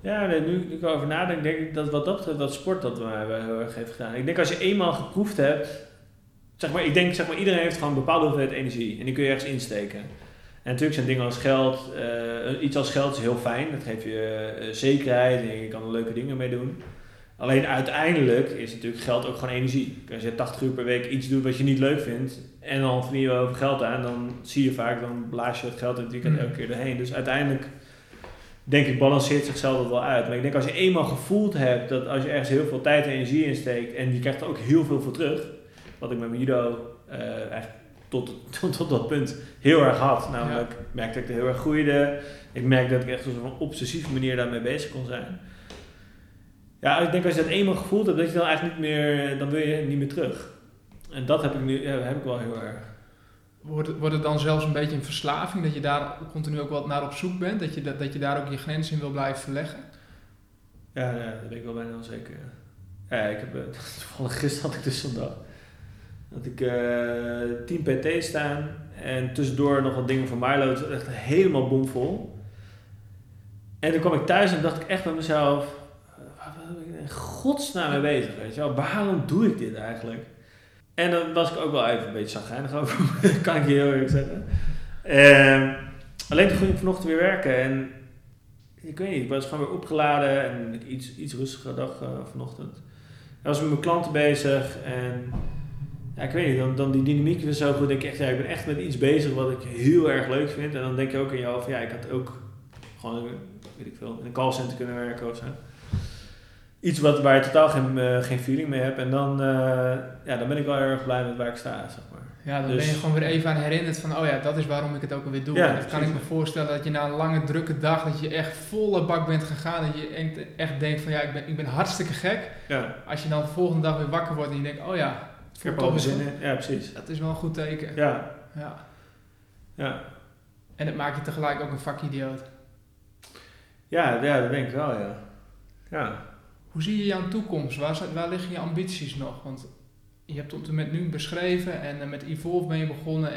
Ja, nu ik erover nadenk, denk ik dat wat dat betreft, dat sport dat mij heel erg heeft gedaan. Ik denk als je eenmaal geproefd hebt, iedereen heeft gewoon een bepaalde hoeveelheid energie en die kun je ergens insteken. En natuurlijk zijn dingen als geld, iets als geld is heel fijn, dat geeft je zekerheid en je kan er leuke dingen mee doen. Alleen uiteindelijk is natuurlijk geld ook gewoon energie. Als je 80 uur per week iets doet wat je niet leuk vindt en dan verdien je wel over geld aan, dan zie je vaak, dan blaas je het geld in het weekend elke keer erheen. Dus uiteindelijk denk ik balanceert zichzelf dat wel uit. Maar ik denk als je eenmaal gevoeld hebt dat als je ergens heel veel tijd en energie insteekt en je krijgt er ook heel veel voor terug, wat ik met mijn judo eigenlijk tot dat punt heel erg had. Namelijk, ik merkte dat ik er heel erg groeide. Ik merkte dat ik echt op een obsessieve manier daarmee bezig kon zijn. Ja, ik denk als je dat eenmaal gevoeld hebt, dat je dan eigenlijk niet meer, dan wil je niet meer terug. En dat heb ik nu, wel heel erg. Wordt het dan zelfs een beetje een verslaving, dat je daar continu ook wat naar op zoek bent? Dat je daar ook je grens in wil blijven verleggen? Ja, dat ben ik wel bijna zeker. Ja, ik heb, toevallig gisteren had ik dus zo'n dag. Dat ik 10 PT staan en tussendoor nog wat dingen van Milo. Het was echt helemaal bomvol. En toen kwam ik thuis en dacht ik echt bij mezelf, waar ben ik in godsnaam mee bezig? Weet je wel? Waarom doe ik dit eigenlijk? En dan was ik ook wel even een beetje chagrijnig over, kan ik je heel eerlijk zeggen. Alleen toen ging ik vanochtend weer werken en ik weet niet, ik was gewoon weer opgeladen en iets rustiger dag vanochtend. Ik was met mijn klanten bezig en ja, ik weet niet, dan die dynamiek weer zo goed. Denk ik, echt, ja, ik ben echt met iets bezig wat ik heel erg leuk vind. En dan denk je ook in je hoofd, ja, ik had ook gewoon, weet ik veel, in een callcenter kunnen werken of zo. Iets waar je totaal geen feeling mee hebt. En dan ben ik wel erg blij met waar ik sta, zeg maar. Ja, dan ben je gewoon weer even aan herinnerd van, oh ja, dat is waarom ik het ook alweer doe. Ja, en dat kan ik me voorstellen, dat je na een lange, drukke dag, dat je echt volle bak bent gegaan. Dat je echt denkt van, ja, ik ben hartstikke gek. Ja. Als je dan de volgende dag weer wakker wordt en je denkt, oh ja, ik heb al zin in. Ja, precies. Dat is wel een goed teken. Ja. En het maakt je tegelijk ook een vakidioot. Ja, dat denk ik wel, ja. Ja. Hoe zie je jouw toekomst? Waar liggen je ambities nog? Want je hebt tot en met nu beschreven en met Evolve ben je begonnen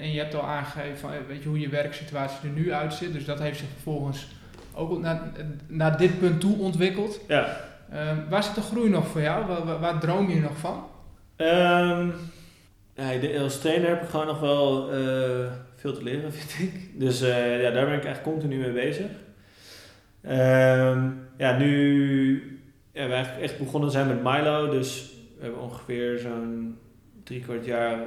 en je hebt al aangegeven van, weet je, hoe je werksituatie er nu uitziet. Dus dat heeft zich vervolgens ook naar dit punt toe ontwikkeld. Ja. Waar zit de groei nog voor jou? Waar droom je nog van? Als trainer heb ik gewoon nog wel veel te leren, vind ik. Dus daar ben ik echt continu mee bezig. Nu we eigenlijk echt begonnen zijn met Milo, dus we hebben ongeveer zo'n 3/4 jaar,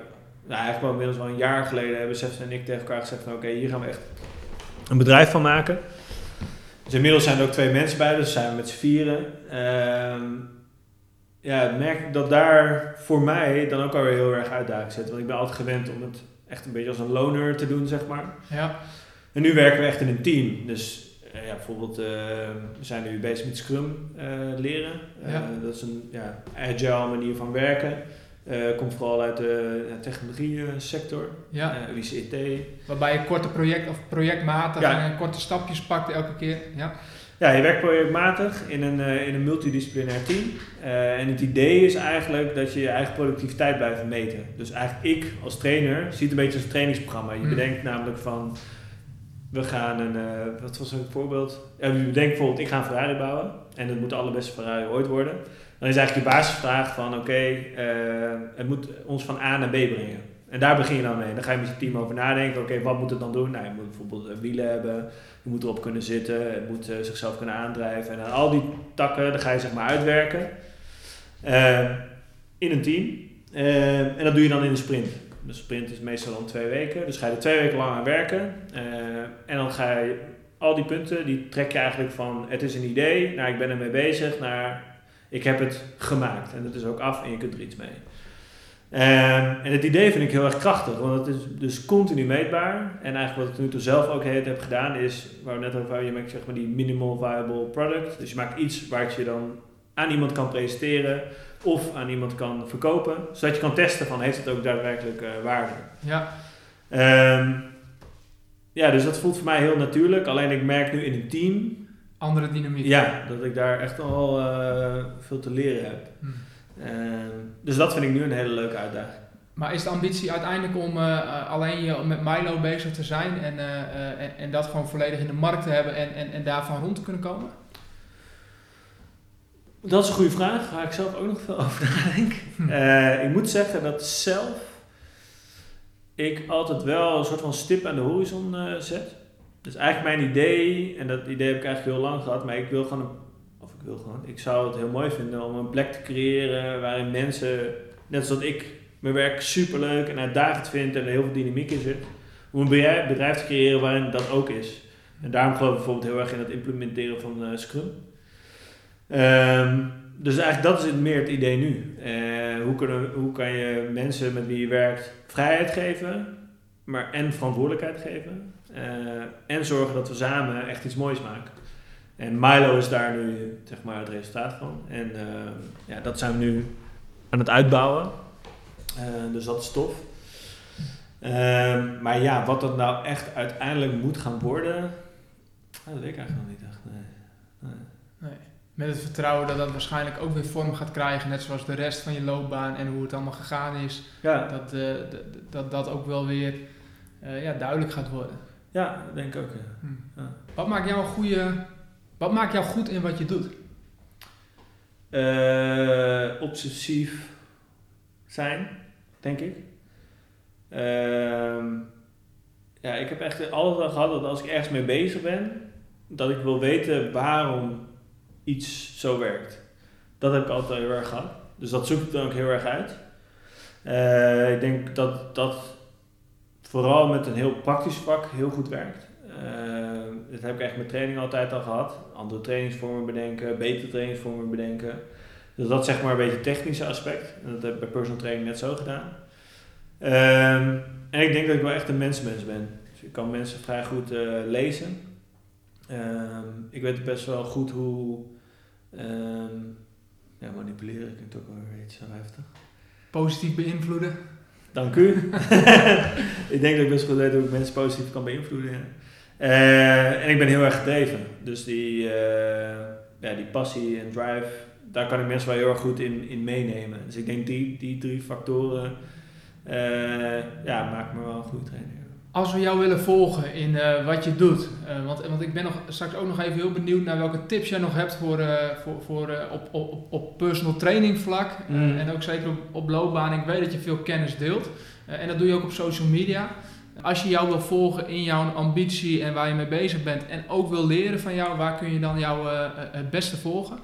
eigenlijk wel inmiddels wel een jaar geleden, hebben Sefton en ik tegen elkaar gezegd van oké, hier gaan we echt een bedrijf van maken. Dus inmiddels zijn er ook 2 mensen bij, dus zijn we met z'n 4. Ik merk dat daar voor mij dan ook alweer heel erg uitdaging zit, want ik ben altijd gewend om het echt een beetje als een loner te doen, zeg maar. Ja. En nu werken we echt in een team, dus... Ja, bijvoorbeeld, we zijn nu bezig met Scrum leren. Dat is een agile manier van werken. Komt vooral uit de technologie sector, ICT. Waarbij je korte projectmatig en korte stapjes pakt elke keer. Ja, je werkt projectmatig in een multidisciplinair team. En het idee is eigenlijk dat je je eigen productiviteit blijft meten. Dus eigenlijk ik als trainer zie het een beetje als een trainingsprogramma. Je bedenkt namelijk van... We gaan wat was een voorbeeld? Ja, denk bijvoorbeeld, ik ga een Ferrari bouwen. En dat moet de allerbeste Ferrari ooit worden. Dan is eigenlijk je basisvraag van, het moet ons van A naar B brengen. En daar begin je dan mee. Dan ga je met je team over nadenken. Oké, wat moet het dan doen? Nou, je moet bijvoorbeeld wielen hebben. Je moet erop kunnen zitten. Het moet zichzelf kunnen aandrijven. En al die takken, daar ga je zeg maar uitwerken. In een team. En dat doe je dan in een sprint. De sprint is meestal dan 2 weken. Dus ga je er 2 weken lang aan werken. En dan ga je al die punten, die trek je eigenlijk van het is een idee, naar ik ben ermee bezig, naar ik heb het gemaakt. En dat is ook af en je kunt er iets mee. En het idee vind ik heel erg krachtig, want het is dus continu meetbaar. En eigenlijk wat ik tot nu toe zelf ook heb gedaan is, waar we net over hadden, je maakt zeg maar die minimal viable product. Dus je maakt iets waar je dan aan iemand kan presenteren. Of aan iemand kan verkopen. Zodat je kan testen van heeft het ook daadwerkelijk waarde. Ja. Dus dat voelt voor mij heel natuurlijk. Alleen ik merk nu in een team. Andere dynamiek. Ja, dat ik daar echt al veel te leren heb. Dus dat vind ik nu een hele leuke uitdaging. Maar is de ambitie uiteindelijk om alleen met Milo bezig te zijn. En dat gewoon volledig in de markt te hebben. En daarvan rond te kunnen komen? Dat is een goede vraag. Daar ga ik zelf ook nog veel over nadenken. Ik moet zeggen dat zelf ik altijd wel een soort van stip aan de horizon zet. Dus eigenlijk mijn idee, en dat idee heb ik eigenlijk heel lang gehad, maar ik zou het heel mooi vinden om een plek te creëren waarin mensen, net zoals ik, mijn werk superleuk en uitdagend vind en er heel veel dynamiek in zit. Om een bedrijf te creëren waarin dat ook is. En daarom geloof ik bijvoorbeeld heel erg in het implementeren van Scrum. Dus eigenlijk dat is meer het idee nu. Hoe kan je mensen met wie je werkt vrijheid geven, maar en verantwoordelijkheid geven. En zorgen dat we samen echt iets moois maken. En Milo is daar nu zeg maar, het resultaat van. En dat zijn we nu aan het uitbouwen. Dus dat is tof. Maar ja, wat dat nou echt uiteindelijk moet gaan worden, dat weet ik eigenlijk nog niet echt. Nee. Met het vertrouwen dat dat waarschijnlijk ook weer vorm gaat krijgen, net zoals de rest van je loopbaan en hoe het allemaal gegaan is. Ja. Dat ook wel weer duidelijk gaat worden. Ja, dat denk ik ook. Ja. Ja. Wat maakt jou goed in wat je doet? Obsessief zijn, denk ik. Ja, ik heb echt altijd al gehad dat als ik ergens mee bezig ben, dat ik wil weten waarom iets zo werkt. Dat heb ik altijd al heel erg gehad. Dus dat zoek ik dan ook heel erg uit. Ik denk dat dat vooral met een heel praktisch vak heel goed werkt. Dat heb ik echt met training altijd al gehad. Andere trainingsvormen bedenken, betere trainingsvormen bedenken. Dus dat is zeg maar een beetje het technische aspect. En dat heb ik bij personal training net zo gedaan. En ik denk dat ik wel echt een mensenmens ben. Dus ik kan mensen vrij goed lezen. Ik weet best wel goed hoe... ja, manipuleren ik het ook wel iets zo heftig. Positief beïnvloeden. Dank u. Ik denk dat ik best goed weet hoe ik mensen positief kan beïnvloeden. Ja. En ik ben heel erg gedreven. Dus die passie en drive, daar kan ik mensen wel heel erg goed in meenemen. Dus ik denk die drie factoren maken me wel een goede trainer. Als we jou willen volgen in wat je doet, want ik ben straks ook nog even heel benieuwd naar welke tips jij nog hebt op personal training vlak. En ook zeker op loopbaan. Ik weet dat je veel kennis deelt en dat doe je ook op social media. Als je jou wil volgen in jouw ambitie en waar je mee bezig bent en ook wil leren van jou, waar kun je dan jou het beste volgen?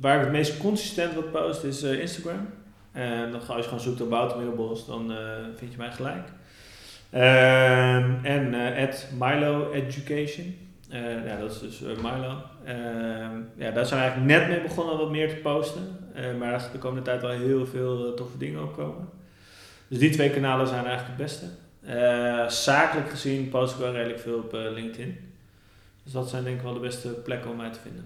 Waar ik het meest consistent wat post is Instagram. Als je gewoon zoekt op Wouter Middelbos, dan vind je mij gelijk. Milo Education. Dat is dus Milo. Daar zijn we eigenlijk net mee begonnen wat meer te posten. Maar de komende tijd wel heel veel toffe dingen opkomen. Dus die twee kanalen zijn eigenlijk het beste. Zakelijk gezien post ik wel redelijk veel op LinkedIn. Dus dat zijn denk ik wel de beste plekken om mij te vinden.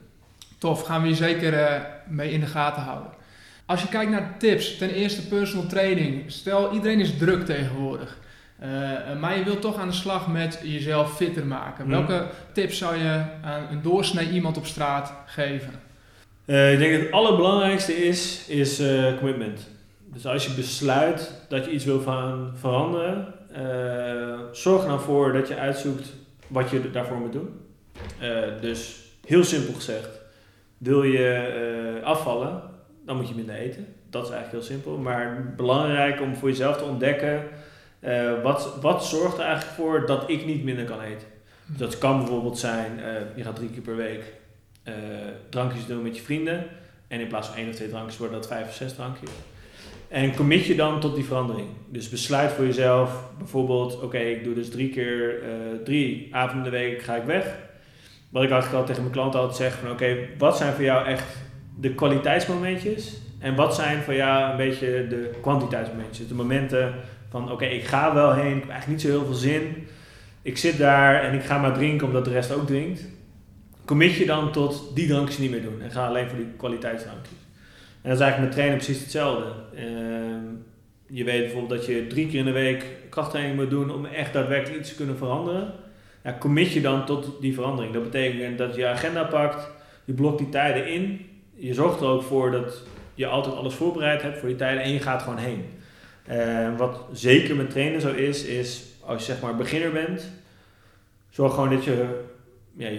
Tof, gaan we je zeker mee in de gaten houden. Als je kijkt naar tips, ten eerste personal training. Stel, iedereen is druk tegenwoordig. Maar je wilt toch aan de slag met jezelf fitter maken. Welke tips zou je aan een doorsnee iemand op straat geven? Ik denk dat het allerbelangrijkste is commitment. Dus als je besluit dat je iets wil gaan veranderen, zorg er dan voor dat je uitzoekt wat je daarvoor moet doen. Dus heel simpel gezegd, wil je afvallen, dan moet je minder eten. Dat is eigenlijk heel simpel. Maar belangrijk om voor jezelf te ontdekken, wat zorgt er eigenlijk voor dat ik niet minder kan eten. Dat kan bijvoorbeeld zijn, je gaat 3 keer per week drankjes doen met je vrienden. En in plaats van 1 of 2 drankjes worden dat 5 of 6 drankjes. En commit je dan tot die verandering. Dus besluit voor jezelf bijvoorbeeld, oké, ik doe dus 3 keer 3 avonden de week ga ik weg. Wat ik eigenlijk al tegen mijn klanten altijd zeg van oké, wat zijn voor jou echt de kwaliteitsmomentjes en wat zijn voor jou een beetje de kwantiteitsmomentjes? De momenten van oké, ik ga wel heen, ik heb eigenlijk niet zo heel veel zin. Ik zit daar en ik ga maar drinken omdat de rest ook drinkt. Commit je dan tot die drankjes niet meer doen en ga alleen voor die kwaliteitsdrankjes. En dat is eigenlijk met trainen precies hetzelfde. Je weet bijvoorbeeld dat je 3 keer in de week krachttraining moet doen om echt daadwerkelijk iets te kunnen veranderen. Ja, commit je dan tot die verandering. Dat betekent dat je je agenda pakt, je blokt die tijden in. Je zorgt er ook voor dat je altijd alles voorbereid hebt voor die tijden en je gaat gewoon heen. Wat zeker met trainen zo is als je zeg maar beginner bent, zorg gewoon dat je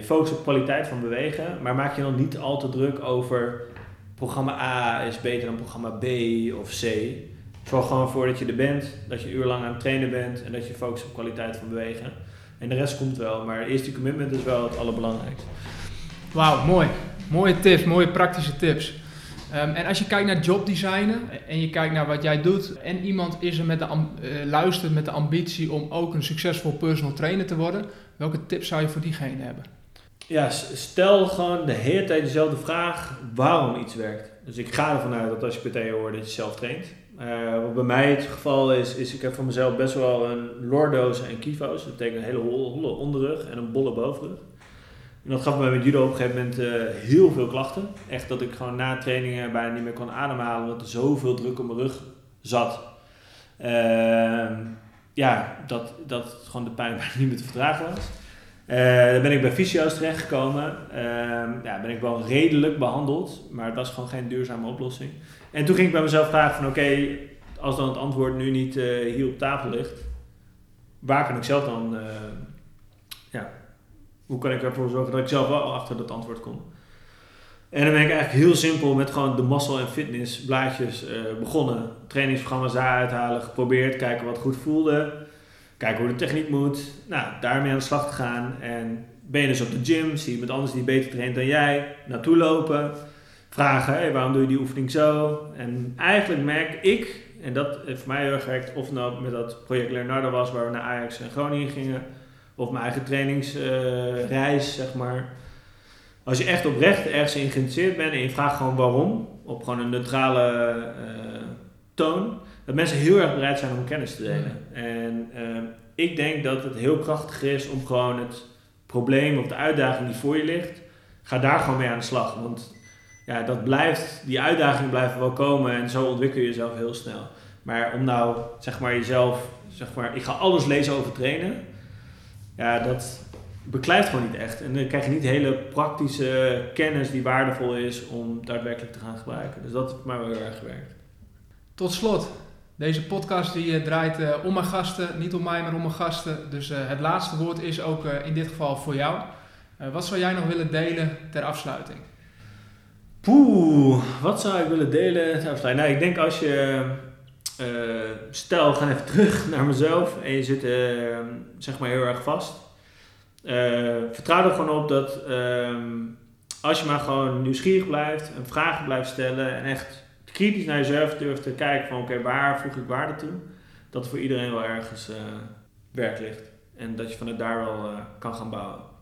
focust op kwaliteit van bewegen, maar maak je dan niet al te druk over programma A is beter dan programma B of C. Zorg gewoon voor dat je er bent, dat je urenlang aan het trainen bent en dat je focust op kwaliteit van bewegen. En de rest komt wel, maar eerst die commitment is wel het allerbelangrijkste. Wauw, mooi. Mooie tips, mooie praktische tips. En als je kijkt naar jobdesignen en je kijkt naar wat jij doet en iemand is er luistert met de ambitie om ook een succesvol personal trainer te worden, welke tips zou je voor diegene hebben? Ja, stel gewoon de hele tijd dezelfde vraag waarom iets werkt. Dus ik ga ervan uit dat als je PT hoort dat je zelf traint. Wat bij mij het geval is ik heb voor mezelf best wel een lordoos en kivo's. Dat betekent een hele holle onderrug en een bolle bovenrug. En dat gaf mij met judo op een gegeven moment heel veel klachten. Echt dat ik gewoon na trainingen bijna niet meer kon ademhalen omdat er zoveel druk op mijn rug zat. Dat gewoon de pijn bijna niet meer te verdragen was. Dan ben ik bij fysio's terechtgekomen. Ben ik wel redelijk behandeld, maar het was gewoon geen duurzame oplossing. En toen ging ik bij mezelf vragen van oké, als dan het antwoord nu niet hier op tafel ligt, waar kan ik zelf dan... hoe kan ik ervoor zorgen dat ik zelf wel achter dat antwoord kom? En dan ben ik eigenlijk heel simpel met gewoon de muscle en fitness blaadjes begonnen. Trainingsprogramma's daaruit halen, geprobeerd, kijken wat goed voelde. Kijken hoe de techniek moet. Nou, daarmee aan de slag te gaan. En ben je dus op de gym, zie je iemand anders die beter traint dan jij, naartoe lopen. Vragen, hey, waarom doe je die oefening zo? En eigenlijk merk ik, en dat heeft voor mij heel erg gewerkt, of nou met dat project Leonardo was waar we naar Ajax en Groningen gingen. Of mijn eigen trainingsreis, zeg maar. Als je echt oprecht ergens in geïnteresseerd bent en je vraagt gewoon waarom, op gewoon een neutrale toon, dat mensen heel erg bereid zijn om kennis te delen. En ik denk dat het heel krachtig is om gewoon het probleem of de uitdaging die voor je ligt, ga daar gewoon mee aan de slag. Want ja, dat blijft, die uitdagingen blijven wel komen en zo ontwikkel je jezelf heel snel. Maar om nou, zeg maar, jezelf, zeg maar, ik ga alles lezen over trainen, ja, dat beklijft gewoon niet echt. En dan krijg je niet hele praktische kennis die waardevol is om daadwerkelijk te gaan gebruiken. Dus dat heeft mij wel heel erg gewerkt. Tot slot, deze podcast die draait om mijn gasten, niet om mij, maar om mijn gasten. Dus het laatste woord is ook in dit geval voor jou. Wat zou jij nog willen delen ter afsluiting? Poeh, wat zou ik willen delen ter afsluiting? Nou, ik denk als je... stel, we gaan even terug naar mezelf en je zit zeg maar heel erg vast. Vertrouw er gewoon op dat als je maar gewoon nieuwsgierig blijft en vragen blijft stellen en echt kritisch naar jezelf durft te kijken van oké, waar voeg ik waarde toe, dat voor iedereen wel ergens werk ligt en dat je vanuit daar wel kan gaan bouwen.